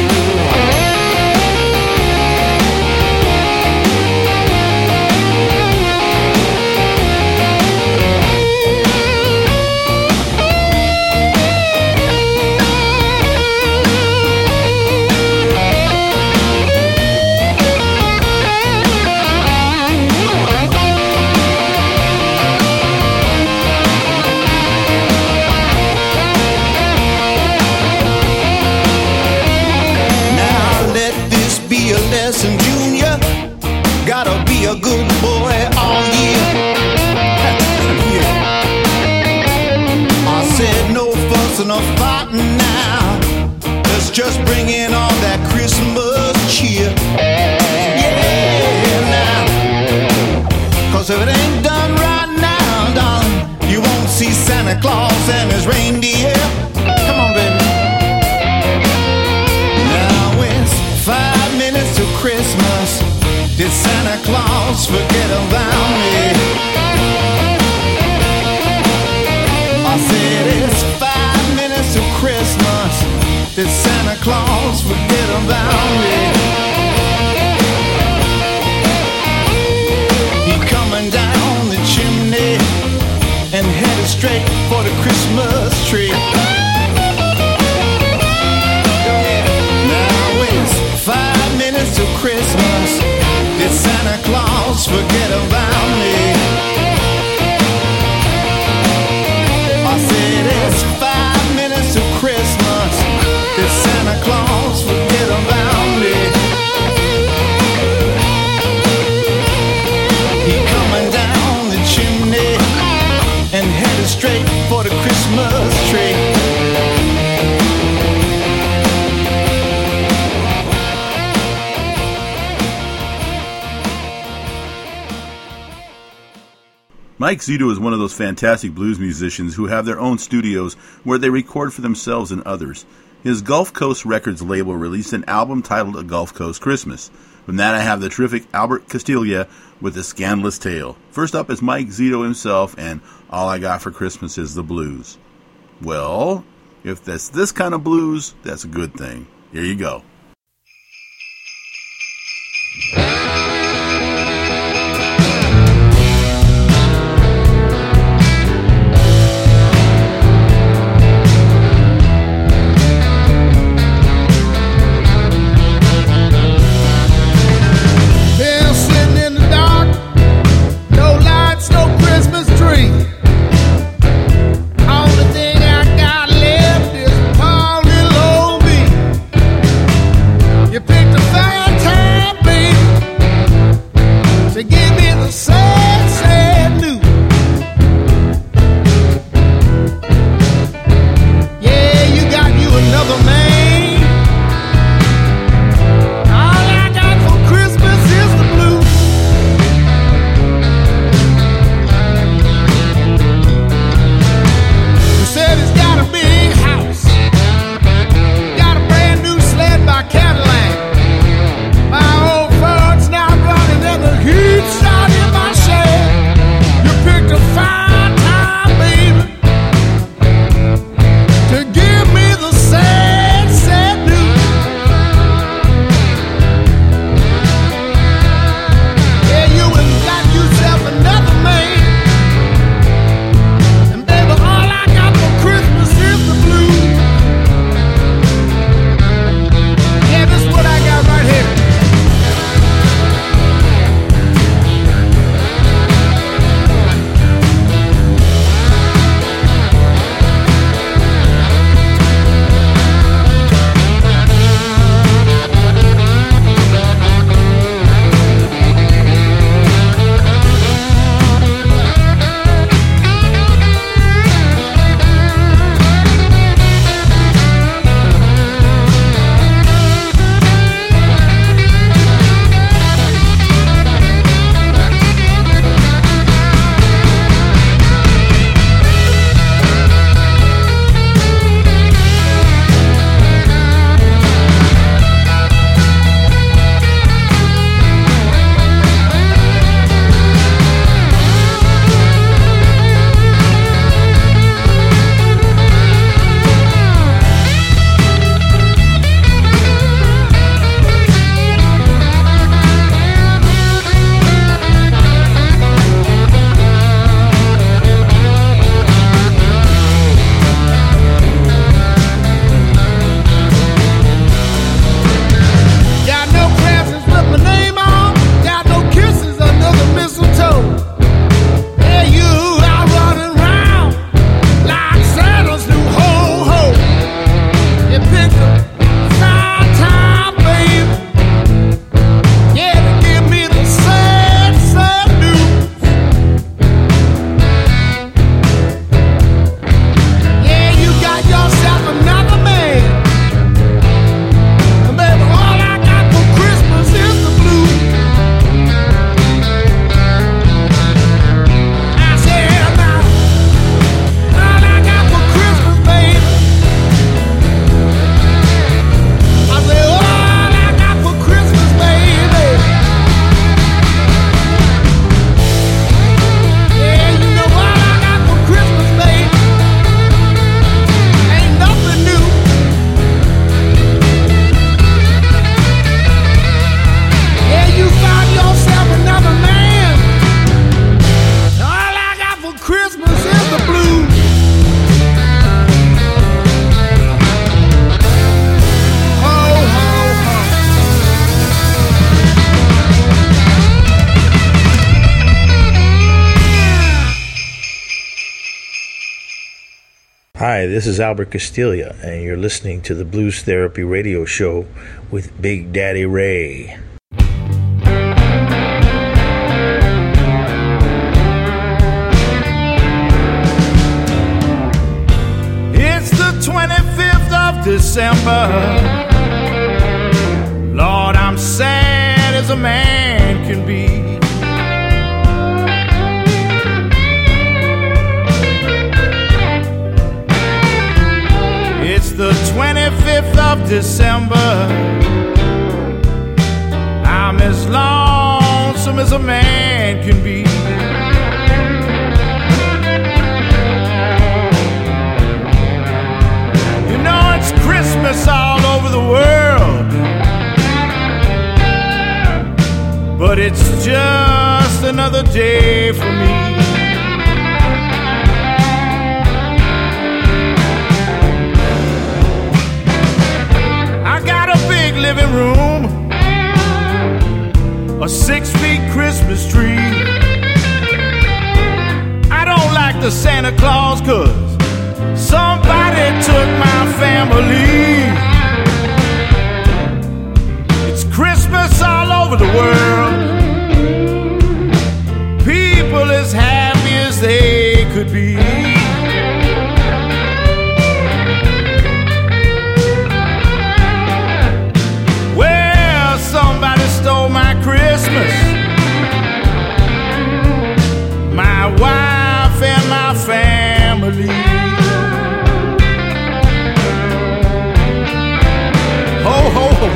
A good boy all year. I said no fussing or fighting now. Let's just bring in all that Christmas cheer. Yeah, now. 'Cause if it ain't done right now, darling, you won't see Santa Claus and his reindeer. Come on, baby. Now it's five minutes to Christmas. Did Santa Claus forget about me? I said it's five minutes to Christmas. Did Santa Claus forget about me? He coming down the chimney and headed straight for the Christmas tree. Now it's five minutes to Christmas. Did Santa Claus forget about me? I said it's five minutes to Christmas. Did Santa Claus forget about me? He coming down the chimney and headed straight for the Christmas tree. Mike Zito is one of those fantastic blues musicians who have their own studios where they record for themselves and others. His Gulf Coast Records label released an album titled A Gulf Coast Christmas. From that I have the terrific Albert Castiglia with A Scandalous Tale. First up is Mike Zito himself and All I Got for Christmas is the Blues. Well, if that's this kind of blues, that's a good thing. Here you go. Hi, this is Albert Castiglia, and you're listening to the Blues Therapy Radio Show with Big Daddy Ray. It's the twenty-fifth of December. Lord, I'm sad as a man can be. The twenty-fifth of December, I'm as lonesome as a man can be. You know it's Christmas all over the world, but it's just another day for me. Living room, a six-feet Christmas tree. I don't like the Santa Claus 'cause somebody took my family. It's Christmas all over the world. People as happy as they could be. Christmas, my wife and my family. Ho, ho, ho.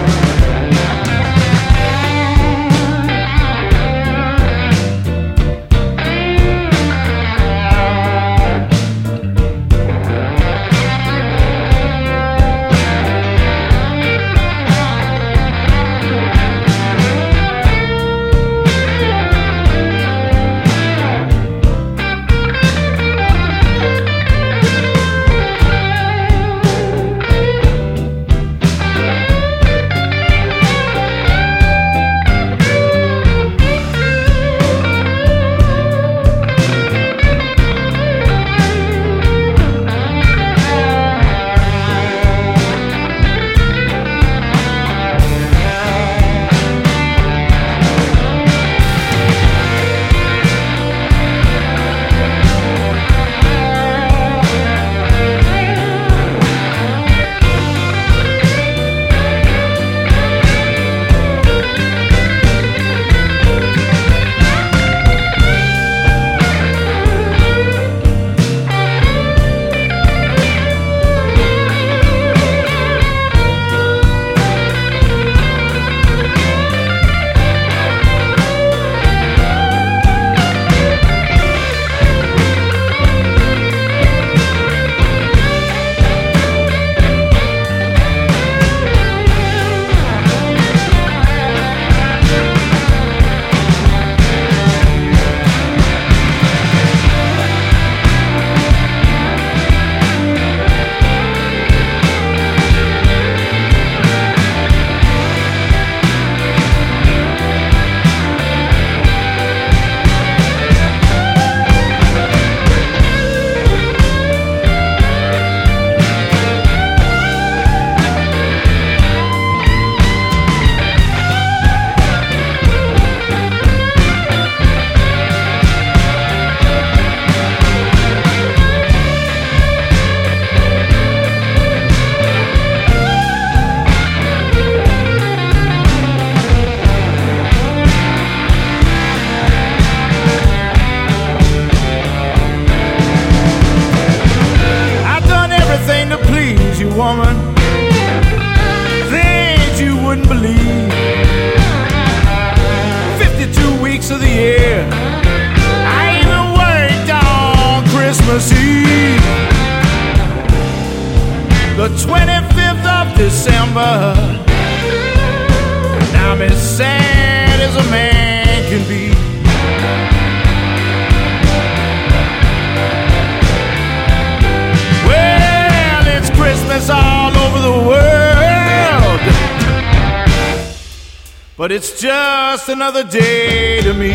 But it's just another day to me.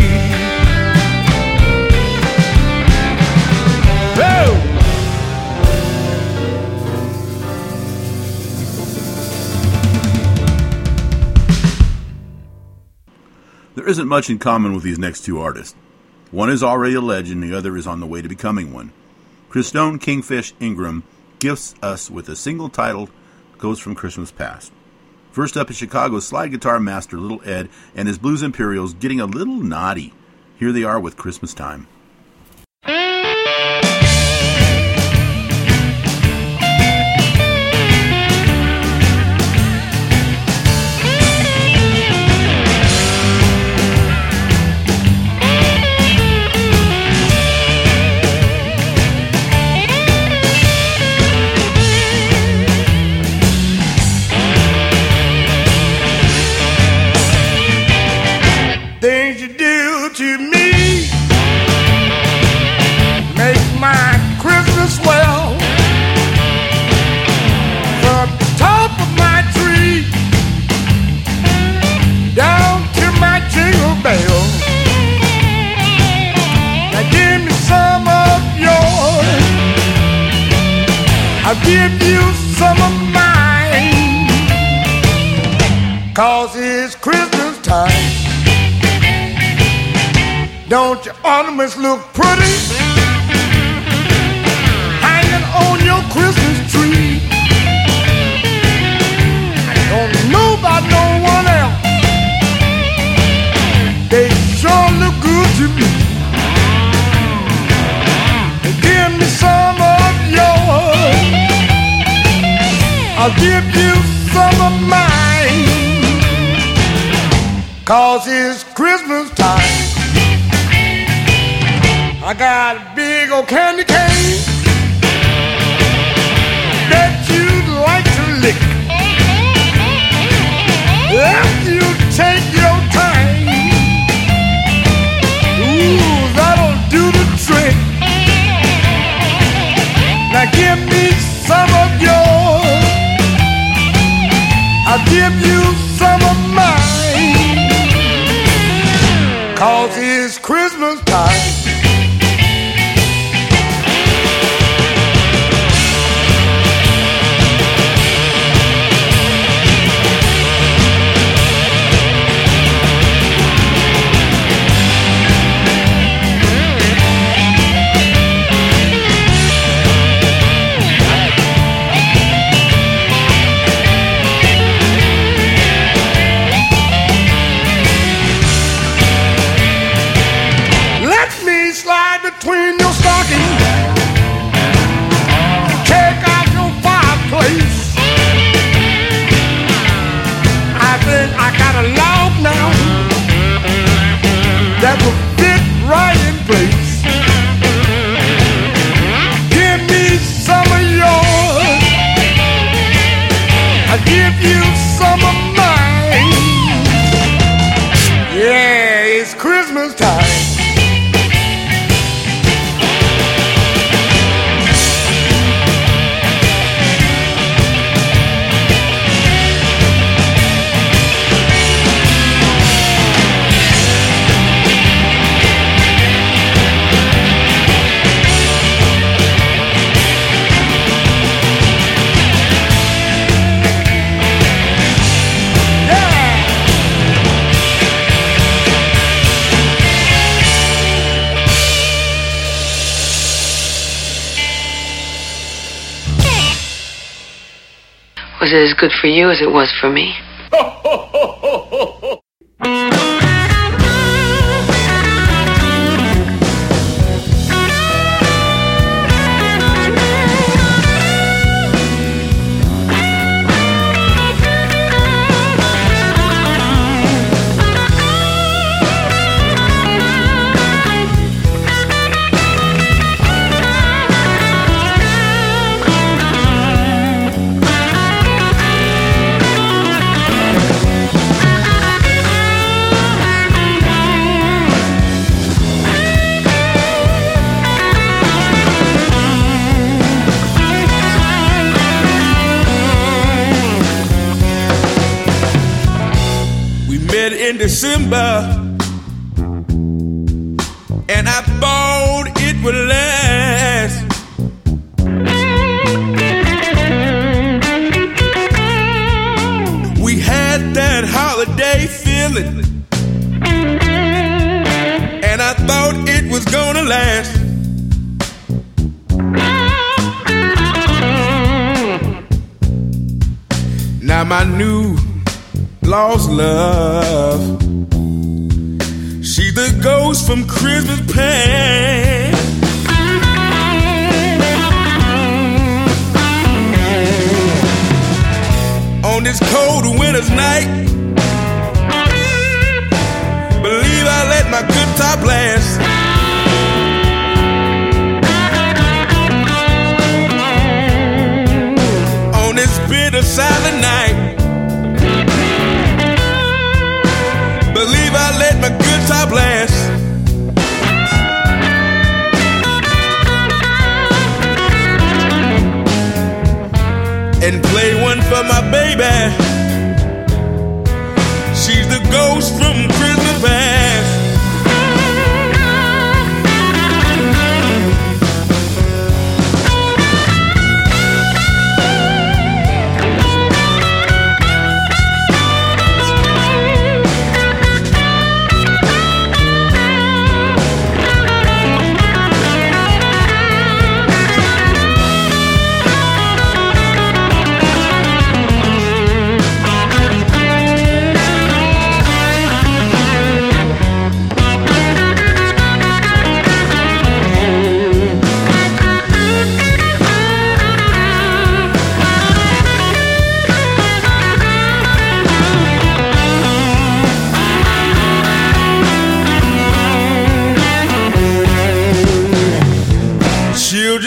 Whoa! There isn't much in common with these next two artists. One is already a legend, the other is on the way to becoming one. Christone Kingfish Ingram gifts us with a single title, Goes From Christmas Past. First up is Chicago's slide guitar master Little Ed and his Blues Imperials getting a little naughty. Here they are with Christmas Time. Give you some of mine, 'cause it's Christmas time. Don't your ornaments look pretty hanging on your Christmas tree? I don't know about no one else, they sure look good to me. Give me some of yours, I'll give you some of mine, 'cause it's Christmas time. I got a big old candy cane that you'd like to lick. If you take your time, ooh, that'll do the trick. Now give me some of yours, I'll give you some of mine, 'cause it's Christmas time. Was it as good for you as it was for me? December, and I thought it would last. We had that holiday feeling I thought it was gonna last. Now my new lost love, she's the ghost from Christmas past. On this cold winter's night, believe I let my good top last. On this bitter silent night, believe I let my good top last. And play one for my baby, she's the ghost from Christmas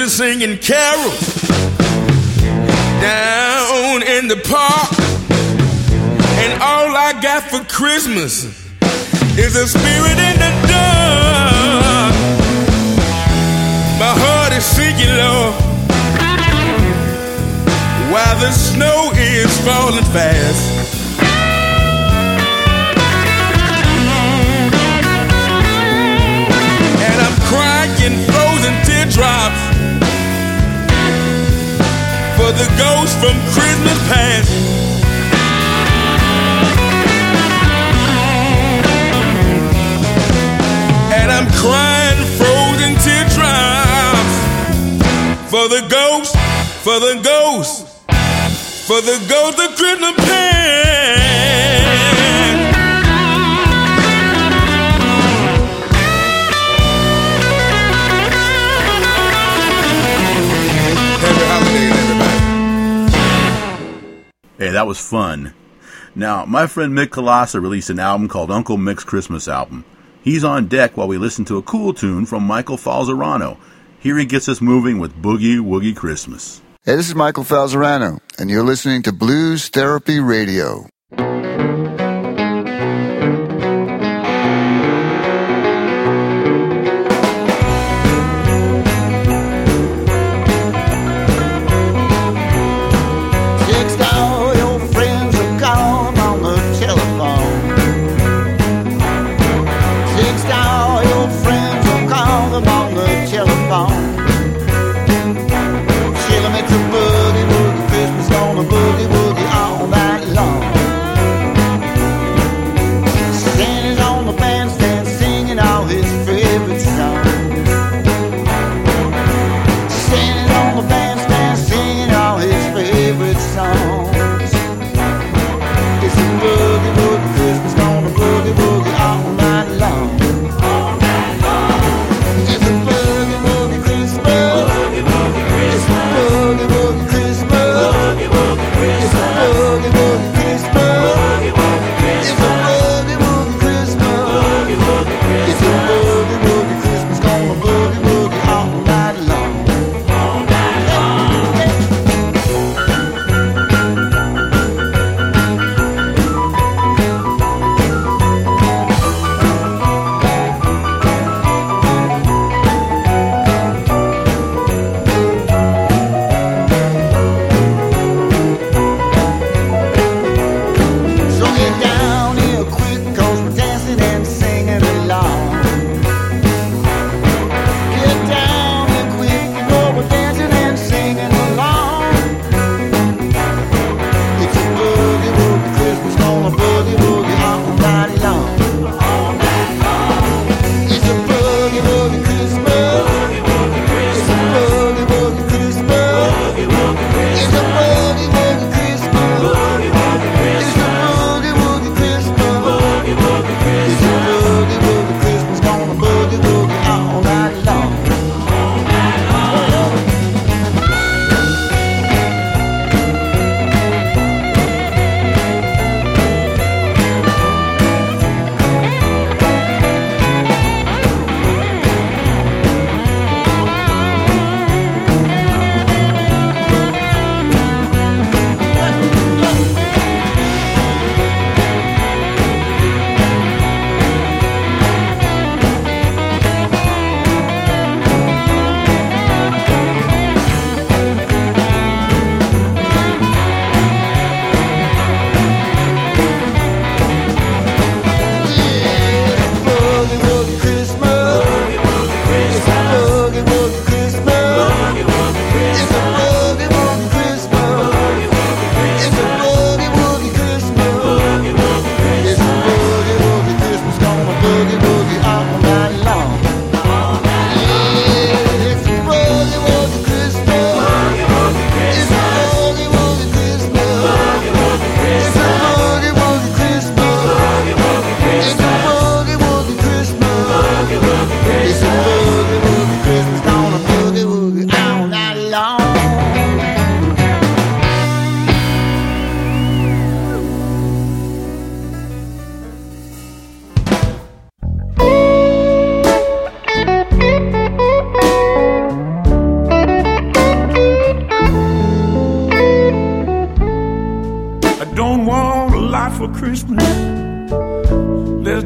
singing carols down in the park, and all I got for Christmas is a spirit in the dark. My heart is sinking low while the snow is falling fast. And I'm crying frozen teardrops for the ghosts from Christmas past. And I'm crying frozen teardrops for the ghosts, for the ghosts, for the ghosts of Christmas past. Hey, that was fun. Now, my friend Mick Colossa released an album called Uncle Mick's Christmas Album. He's on deck while we listen to a cool tune from Michael Falzarano. Here he gets us moving with Boogie Woogie Christmas. Hey, this is Michael Falzarano, and you're listening to Blues Therapy Radio. It's a boogie woogie Christmas.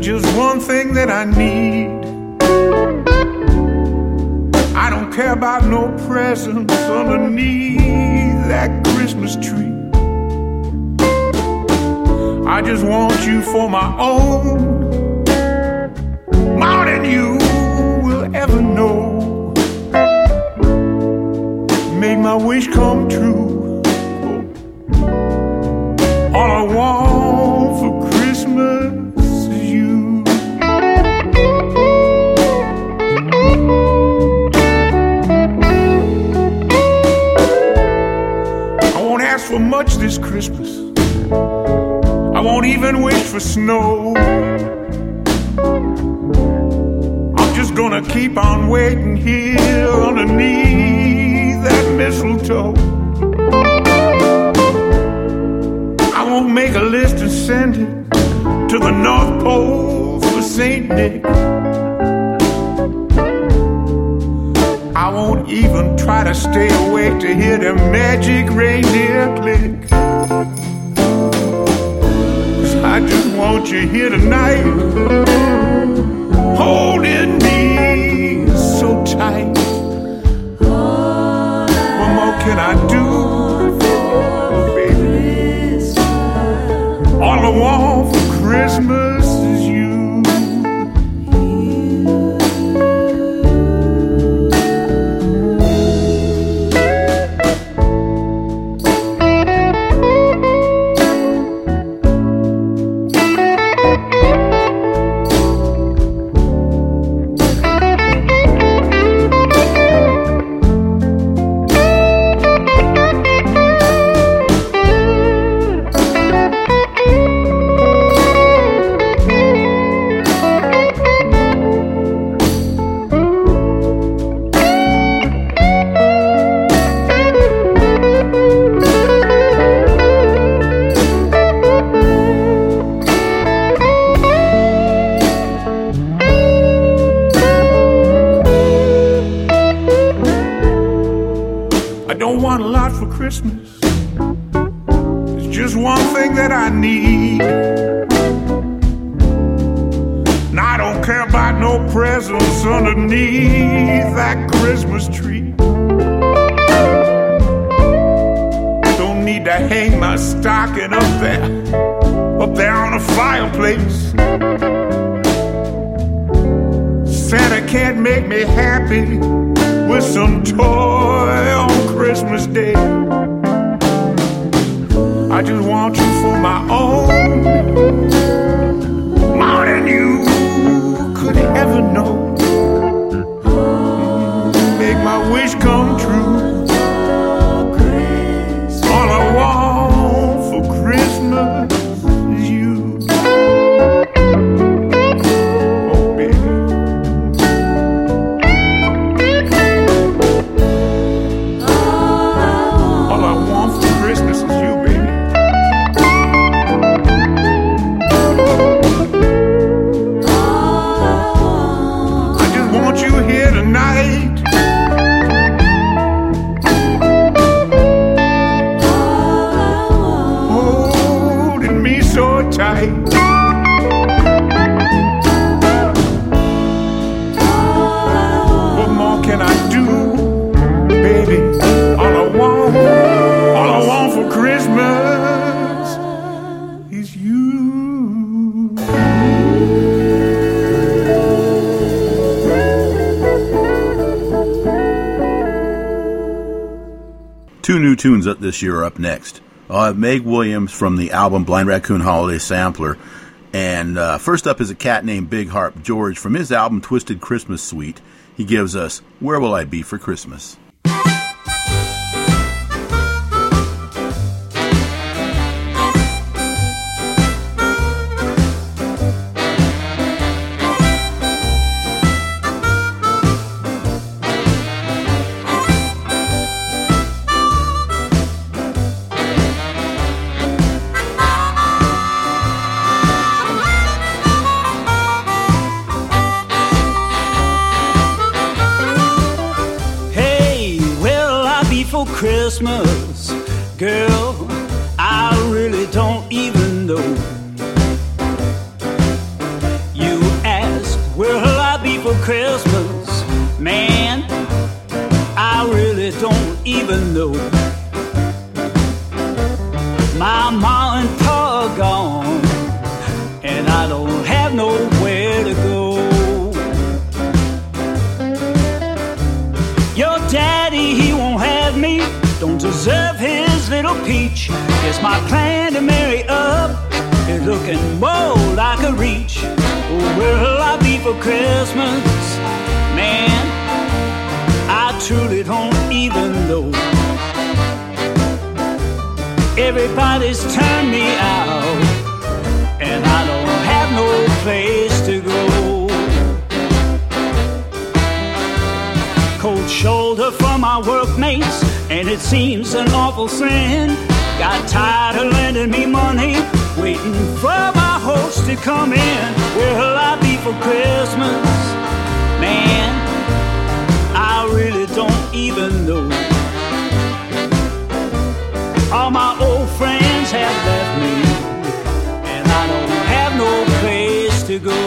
just one thing that I need. I don't care about no presents underneath that Christmas tree. I just want you for my own, more than you will ever know. Make my wish come true. All I want for Christmas is you. I won't ask for much this Christmas. I won't even wish for snow. I'm just gonna keep on waiting here underneath that mistletoe. I won't make a list and send it to the North Pole for Saint Nick. I won't even try to stay awake to hear the magic reindeer click. I just want you here tonight, holding me so tight. What more can I do, baby? All I want for Christmas is you. Tunes up this year are up next. I'll have Meg Williams from the album Blind Raccoon Holiday Sampler, and uh, first up is a cat named Big Harp George from his album Twisted Christmas Suite. He gives us Where Will I Be for Christmas? Christmas, girl, I really don't even know. You Christmas, man, I really don't even know. My mom and pa gone, and I don't have nowhere to go. Your daddy, he won't have me, don't deserve his little peach. It's my plan to marry up, it's looking more like a reach. Oh, where'll I be for Christmas, man? I truly don't even know. Everybody's turned me out, and I don't have no place to go. Cold shoulder from my workmates, and it seems an awful sin. Got tired of lending me money, waiting for my host to come in. Where'll I be for Christmas, man? I really don't even know. All my old friends have left me, and I don't have no place to go.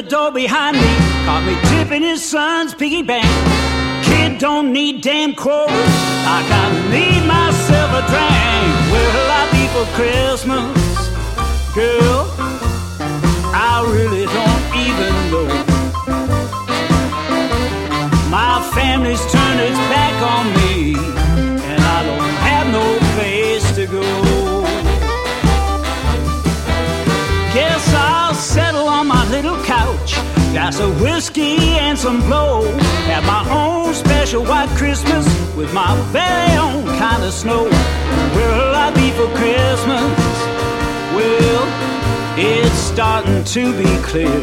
The door behind me caught me tipping his son's piggy bank. Kid don't need damn quarters, like I need myself a drink. Where'll I be for Christmas, girl? I really don't even know. My family's turned its back on me, and I don't have no place to go. Guess I'll settle on my little couch, got some whiskey and some blow. Have my own special white Christmas with my very own kind of snow. Where'll I be for Christmas? Well, it's starting to be clear.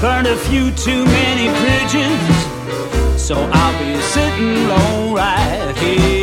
Burned a few too many bridges, so I'll be sitting alone right here.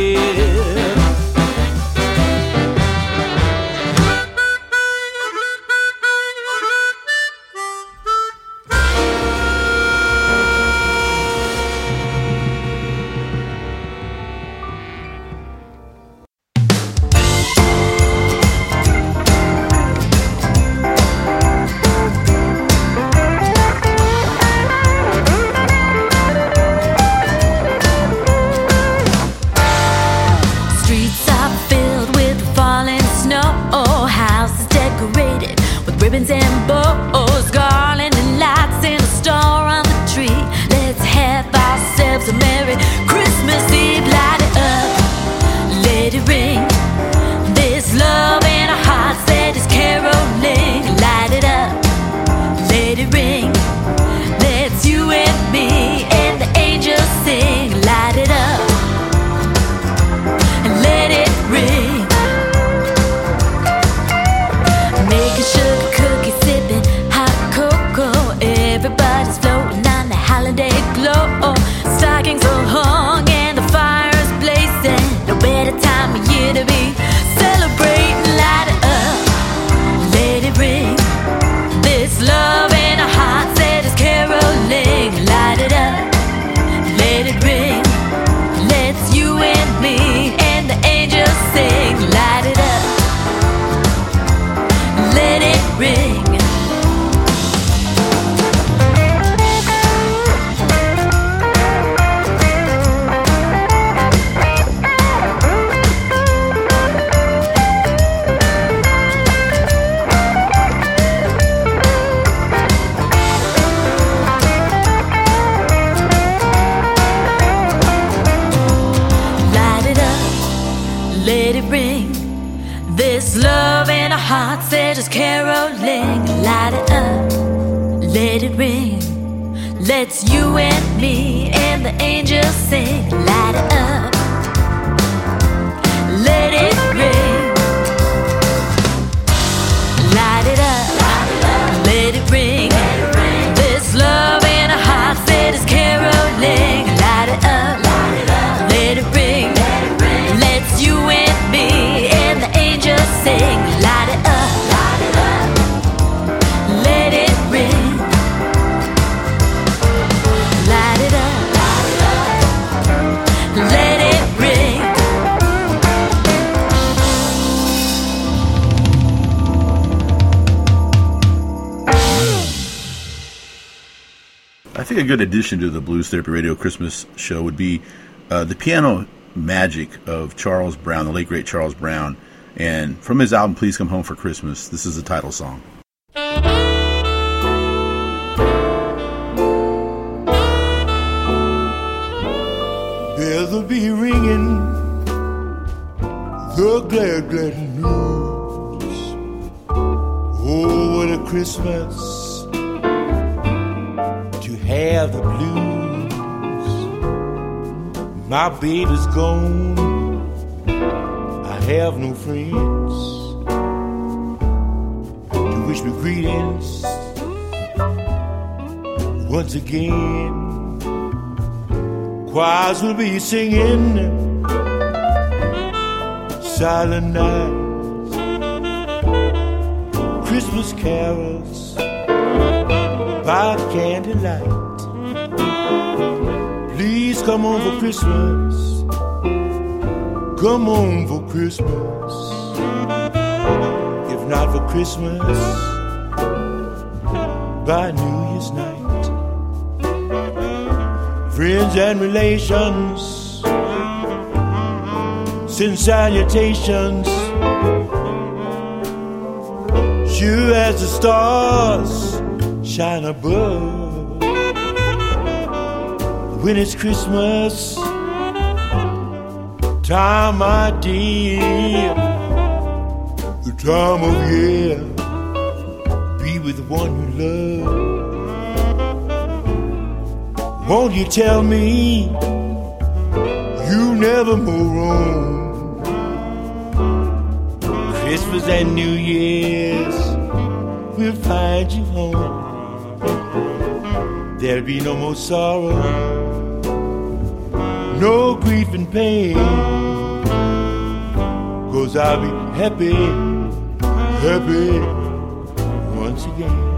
Ring this love in our hearts that is caroling. love in our hearts, they're just caroling. Light it up, let it ring. Let's you and me and the angels sing. Light it up, let it ring. Light it up, let it ring. This love in our hearts, they're just caroling. Light it up, let it ring. Let's you and me and the angels sing. Light it up, let it ring. Light it up, let it ring. I think a good addition to the Blues Therapy Radio Christmas show would be uh, the piano magic of Charles Brown, the late great Charles Brown, and from his album Please Come Home for Christmas, this is the title song. Bells will be ringing, the glad, glad news. Oh, what a Christmas to have the blues. My baby's gone, I have no friends to wish me greetings once again. Choirs will be singing Silent Night, Christmas carols by candlelight. Please come home for Christmas, come home for Christmas. If not for Christmas, by New Year's night. Friends and relations, send salutations, sure as the stars shine above. When it's Christmas time, my dear, the time of year, be with the one you love. Won't you tell me you never move wrong? Christmas and New Year's will find you home. There'll be no more sorrow, no grief and pain, 'cause I'll be happy, happy once again.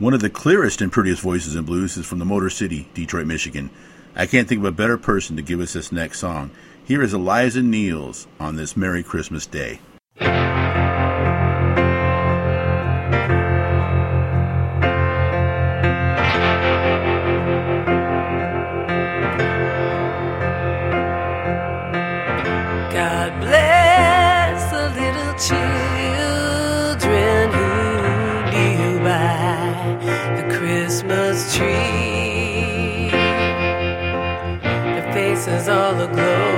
One of the clearest and prettiest voices in blues is from the Motor City, Detroit, Michigan. I can't think of a better person to give us this next song. Here is Eliza Niels on this Merry Christmas Day. All aglow.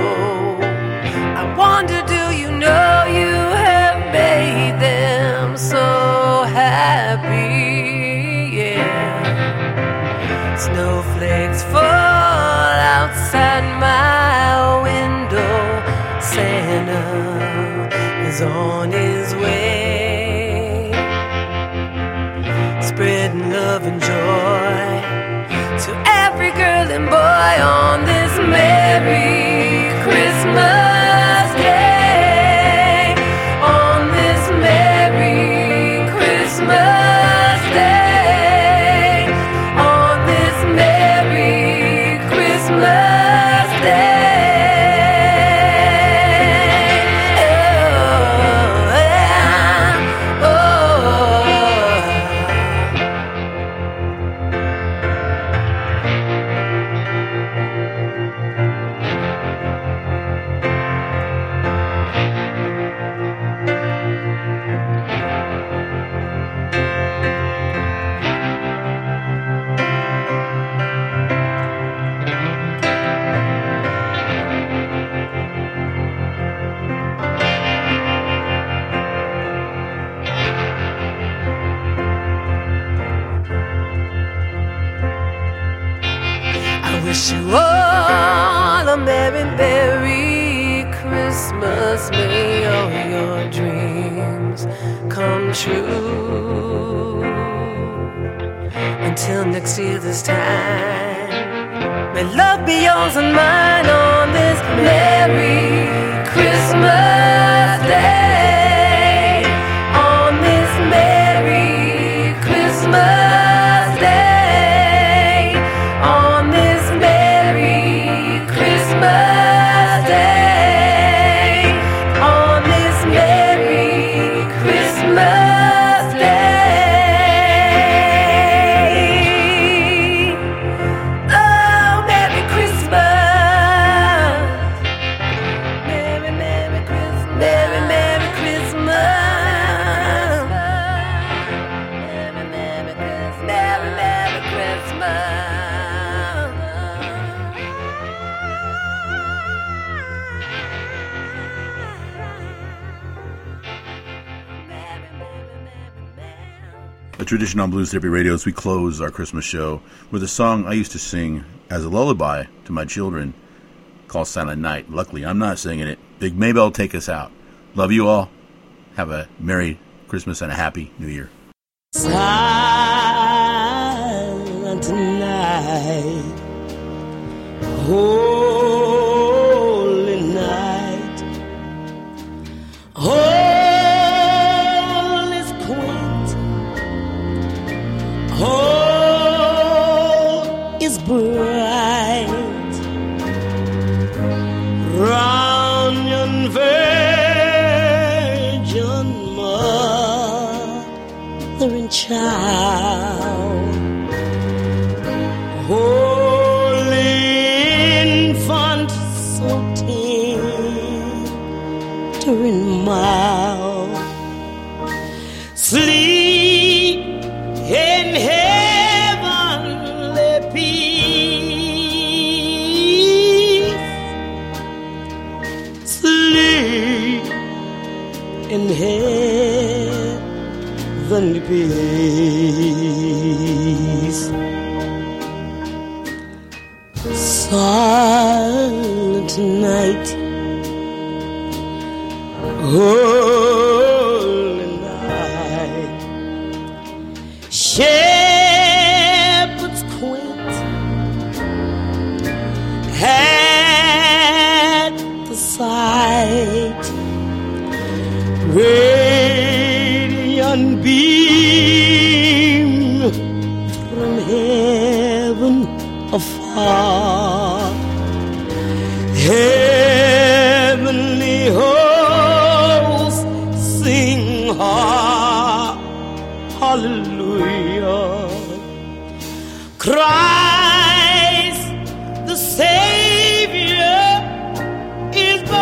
I wonder, do you know you have made them so happy? snowflakes fall outside my window. Santa is on his way, spreading love and joy to every girl and boy on this merry Christmas day. May all your dreams come true. Until next year this time, may love be yours and mine on this merry Christmas day. On this merry Christmas day. On this merry Christmas day. Tradition on Blues Therapy Radio as we close our Christmas show with a song I used to sing as a lullaby to my children called Silent Night. Luckily, I'm not singing it. Big Maybell, take us out. Love you all. Have a Merry Christmas and a Happy New Year. Silent night, holy night, holy bright, round yon virgin mother and child, holy infant, so tender and mild, sleep in heaven. In heavenly peace, silent night, holy night, shepherds quit at the sight. Radiant beam from heaven afar, heavenly hosts sing ha- hallelujah. Christ the Savior is born.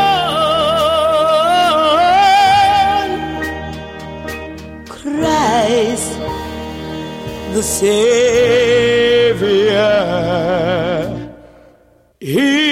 Christ, the Savior, He